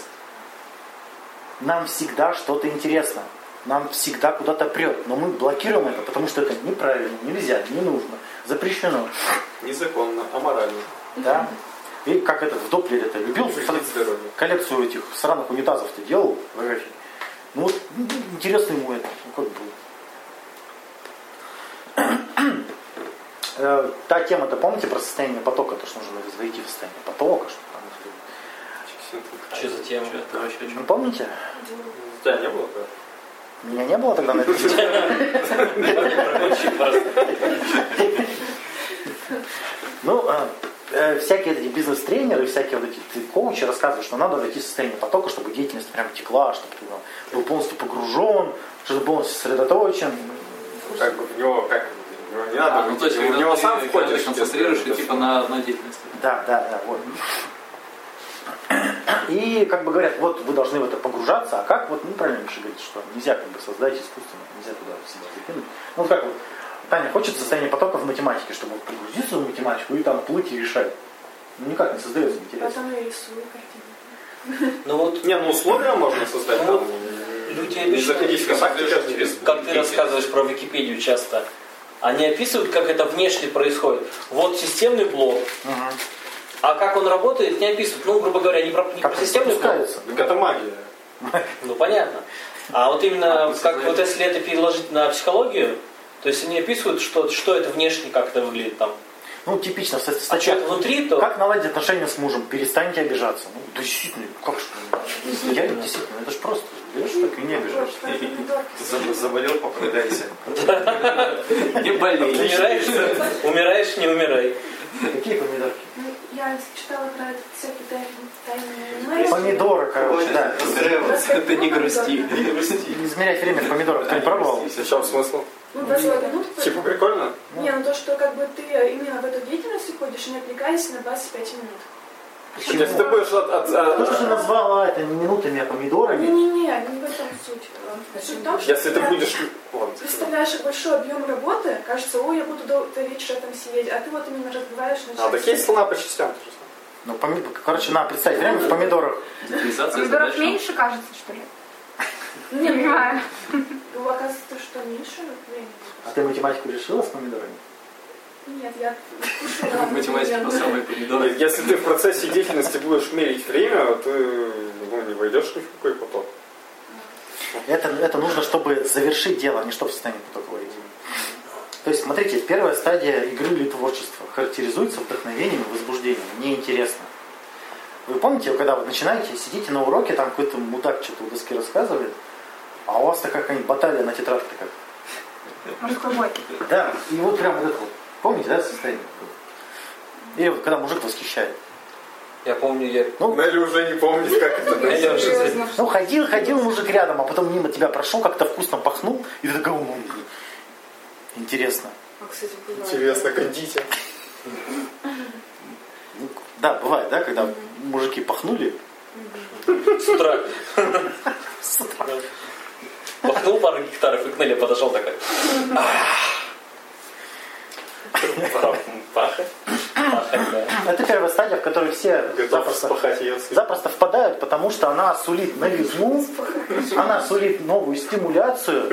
Нам всегда что-то интересно. Нам всегда куда-то прет. Но мы блокируем это, потому что это неправильно, нельзя, не нужно, запрещено. Незаконно, аморально. Да. И как этот в Доплере-то любил коллекцию этих сраных унитазов-то делал. Интересно ему это. Та тема-то, помните про состояние потока, то что нужно войти в состояние потока, что там. Что за тема? Вы помните? Да, не было, да. Меня не было тогда на этой теме. Всякие эти бизнес-тренеры, всякие вот эти коучи рассказывают, что надо войти в состояние потока, чтобы деятельность прям текла, чтобы ты был полностью погружен, чтобы был полностью сосредоточен. Не надо, то есть у него сам входишь, концентрируешься на одной деятельности. Да, вот. И говорят, вот вы должны в это погружаться, а как правильно Миша говорит, что нельзя создать искусственно, нельзя туда сидеть и кинуть. Таня хочет состояние потока в математике, чтобы погрузиться в математику и там плыть и решать. Никак не создается интерес. Потом я рисую картину. Условия можно создать. Люди обещают, как ты рассказываешь про Википедию часто. Они описывают, как это внешне происходит. Вот системный блок. Угу. А как он работает, не описывают. Ну, грубо говоря, не про системный блок. Это магия. Ну, понятно. А вот именно, как вот если это переложить на психологию, то есть они описывают, что это внешне, как это выглядит там. Ну, типично, статья. Внутри, то... Как наладить отношения с мужем? Перестаньте обижаться. Ну, да действительно, как же? Я действительно, это же просто. Берешь так и не обижаешься. Заболел, попадайся. Не болей. Умираешь, не умирай. Какие помидорки? Я читала про это всякие тайные. Помидоры, короче, да. Ты не грусти. Не измерять время помидоров. Ты не пробовал? Сейчас смысл. Ну, типа прикольно? Не, ну то, что как бы ты именно в эту деятельность уходишь, не отвлекаясь на 25 минут. Почему? Если ты будешь от... То, что ты назвала это минутами, а помидорами... Не-не-не, не в этом суть. Суть в том, что если ты будешь... представляешь большой объем работы, кажется, ой, я буду до вечера там сидеть, а ты вот именно разбиваешь... А, так есть слона по частям. Ну, короче, надо представить время в помидорах. Помидоров меньше, кажется, что ли? Не понимаю. Ну, оказывается, что меньше времени. А ты математику решила с помидорами? Нет, я кушала. Математика по самой помидоры. Если ты в процессе деятельности будешь мерить время, ты не войдешь ни в какой поток. Это нужно, чтобы завершить дело, а не чтобы в состоянии потока войти. То есть, смотрите, первая стадия игры или творчества характеризуется вдохновением и возбуждением. Мне интересно. Вы помните, когда вы начинаете, сидите на уроке, там какой-то мудак что-то у доски рассказывает, а у вас такая какая-нибудь баталия на тетрадке как? Мужской бой. Да, и вот прям вот это вот. Помните, да, состояние? Или вот когда мужик восхищает. Я помню, я... Ну, Нелли уже не помнит, как это было. Ну, ходил мужик рядом, а потом мимо тебя прошел, как-то вкусно пахнул, и ты такой, интересно. Интересно, ходите. Да, бывает, да, когда мужики пахнули. С утра. Пахнул пару гектаров, и к Нелли подошел такой. Это первая стадия, в которой все запросто впадают, потому что она сулит новизну, она сулит новую стимуляцию.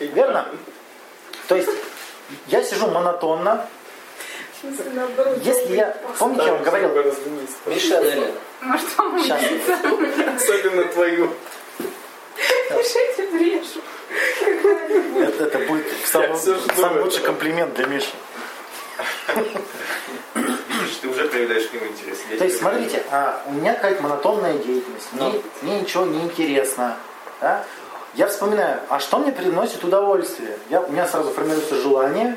Верно? То есть я сижу монотонно. Если я... Помните, я вам говорил? Миша, Нелли. Может, поможет? Особенно твою. Мишайте в решу. Это будет самый лучший комплимент для Миши. Ты уже проявляешь к нему интерес. То есть, смотрите, у меня какая-то монотонная деятельность. Мне ничего не интересно. Да? Я вспоминаю, а что мне приносит удовольствие? У меня сразу формируется желание.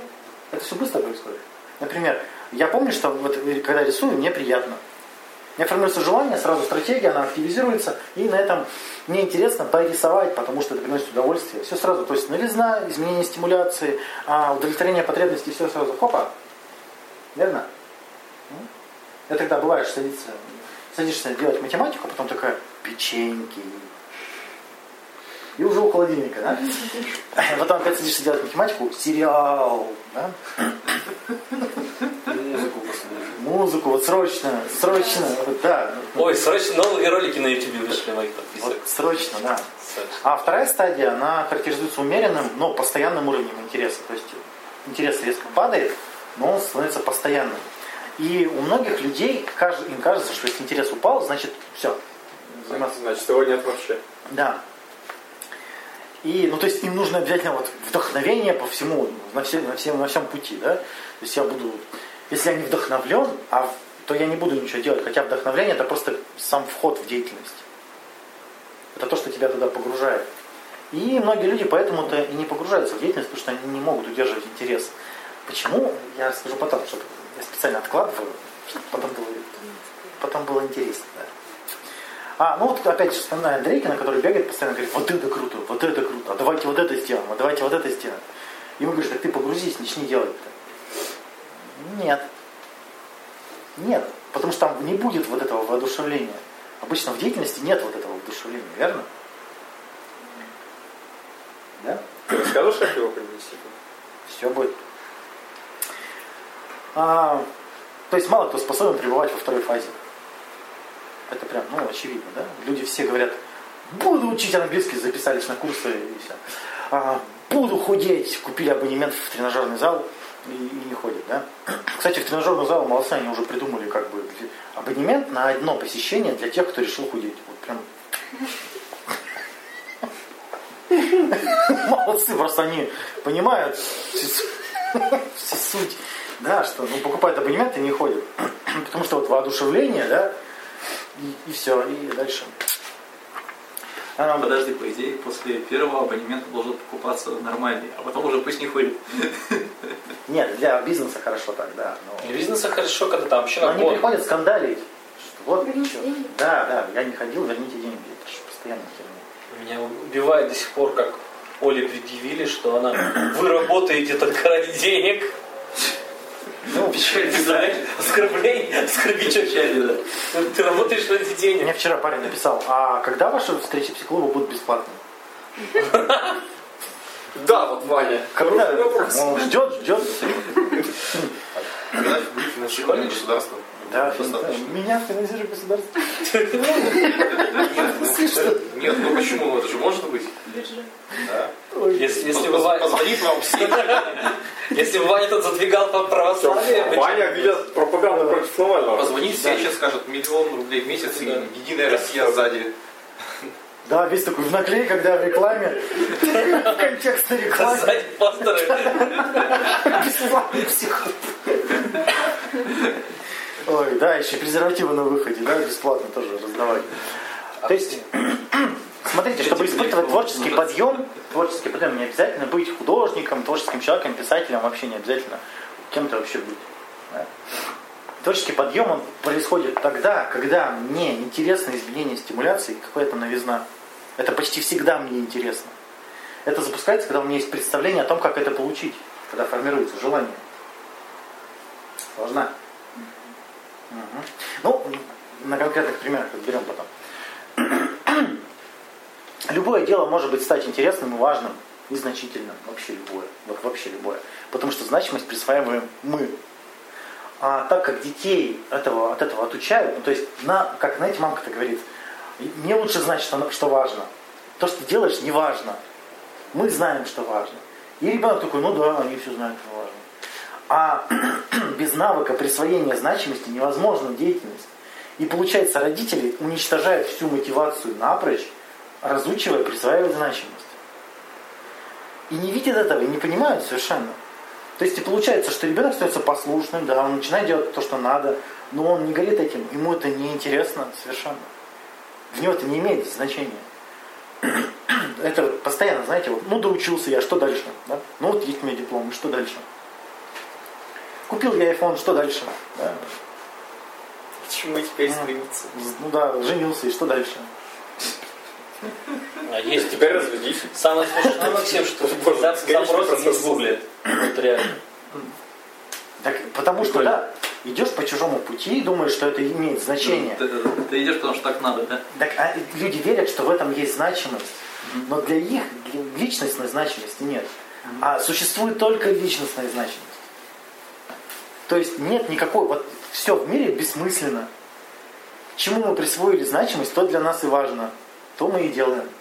Это все быстро происходит. Например, я помню, что вот, когда рисую, мне приятно. У меня формируется желание, сразу стратегия, она активизируется. И на этом мне интересно порисовать, потому что это приносит удовольствие. Все сразу. То есть новизна, изменение стимуляции, удовлетворение потребностей, все сразу. Хопа. Верно? Я тогда бывает, что садишься делать математику, а потом такая печеньки. И уже у холодильника, да? А потом опять садишься делать математику, сериал, да? Музыку, вот срочно, да. Ой, срочно новые ролики на YouTube вышли, мои подписчики. Вот срочно, да. А вторая стадия, она характеризуется умеренным, но постоянным уровнем интереса. То есть интерес резко падает, но он становится постоянным. И у многих людей им кажется, что если интерес упал, значит все. Значит, его нет вообще. Да. И, ну, то есть им нужно обязательно вот вдохновение по всему, на всем пути, да. То есть если я не вдохновлен, то я не буду ничего делать. Хотя вдохновление — это просто сам вход в деятельность. Это то, что тебя туда погружает. И многие люди поэтому-то и не погружаются в деятельность, потому что они не могут удерживать интерес. Почему? Я расскажу потом, чтобы я специально откладываю, чтобы потом было интересно. Да. Ну вот опять же вспоминаю Дрейкина, который бегает постоянно, говорит, вот это круто, а давайте вот это сделаем, а давайте вот это сделаем. И мы говорим, так ты погрузись, начни делать-то. Нет, потому что там не будет вот этого воодушевления. Обычно в деятельности нет вот этого воодушевления, верно? Да? Ты расскажешь, как его принести? Все будет. То есть мало кто способен пребывать во второй фазе. Это прям, очевидно, да? Люди все говорят, Буду учить английский, записались на курсы и все. Буду худеть, купили абонемент в тренажерный зал и не ходят, да? Кстати, в тренажерный зал молодцы, они уже придумали как бы абонемент на одно посещение для тех, кто решил худеть. Вот прям... Молодцы, просто они понимают всю суть, да, что ну, покупают абонемент и не ходят. Потому что вот воодушевление, да, и все, и дальше. Подожди, по идее, после первого абонемента должен покупаться нормальный, а потом уже пусть не ходит. Нет, для бизнеса хорошо так, да. Но... Для бизнеса хорошо, когда там вообще на пол. Они приходят скандалить. Вот, да, я не ходил, верните деньги. Это же постоянно херня. Меня убивает до сих пор, как Оле предъявили, что она вы работаете только ради денег. Ну, печаль, знаешь, оскорбление, оскорбительное, да. Ты работаешь ради денег. Мне вчера парень написал, а когда ваши встречи психолога будут бесплатными? Да, вот Ваня. Когда? Он ждет. Когда финансирование государства? Да, меня финансирует государство. Нет, ну почему? Это же может быть. Позвонит вам всем. Если бы Ваня тут задвигал по православию... Ваня ведет пропаганду против Навального. Позвонит все, сейчас скажет, 1 000 000 рублей в месяц, и Единая Россия сзади. Да, весь такой в наклей, когда в рекламе. В контексте рекламы. Сзади пасторы. Бесплатный психолог. Ой, да, еще презервативы на выходе, да, бесплатно тоже раздавать. То есть... Смотрите, чтобы испытывать творческий подъем не обязательно быть художником, творческим человеком, писателем, вообще не обязательно кем-то вообще быть. Да. Творческий подъем, он происходит тогда, когда мне интересно изменение стимуляции, какая-то новизна. Это почти всегда мне интересно. Это запускается, когда у меня есть представление о том, как это получить, когда формируется желание. Сложно. Угу. Ну, на конкретных примерах разберем потом. Любое дело может быть стать интересным и важным, и значительным. Вообще любое. Вот вообще любое. Потому что значимость присваиваем мы. А так как детей от этого отучают, ну, то есть, как, знаете, мамка-то говорит, мне лучше знать, что важно. То, что ты делаешь, не важно. Мы знаем, что важно. И ребенок такой, ну да, они все знают, что важно. А без навыка присвоения значимости невозможна деятельность. И получается, родители уничтожают всю мотивацию напрочь, разучивая, присваивать значимость. И не видят этого, и не понимают совершенно. То есть и получается, что ребенок становится послушным, да, он начинает делать то, что надо, но он не горит этим, ему это не интересно совершенно. В него это не имеет значения. Это постоянно, знаете, вот, ну доучился я, что дальше? Да? Ну вот есть у меня диплом, и что дальше? Купил я iPhone, что дальше? Да? Почему теперь жениться? Ну да, женился, и что дальше? А есть теперь разведись. Самое смешное вообще, что запросы не сгублят. Вот реально. Так, потому что, да, идешь по чужому пути и думаешь, что это имеет значение. Ты идешь, потому что так надо, да? Так, а люди верят, что в этом есть значимость. Но для них личностной значимости нет. А существует только личностная значимость. То есть нет никакой... Вот все в мире бессмысленно. Чему мы присвоили значимость, то для нас и важно. То мы и делаем.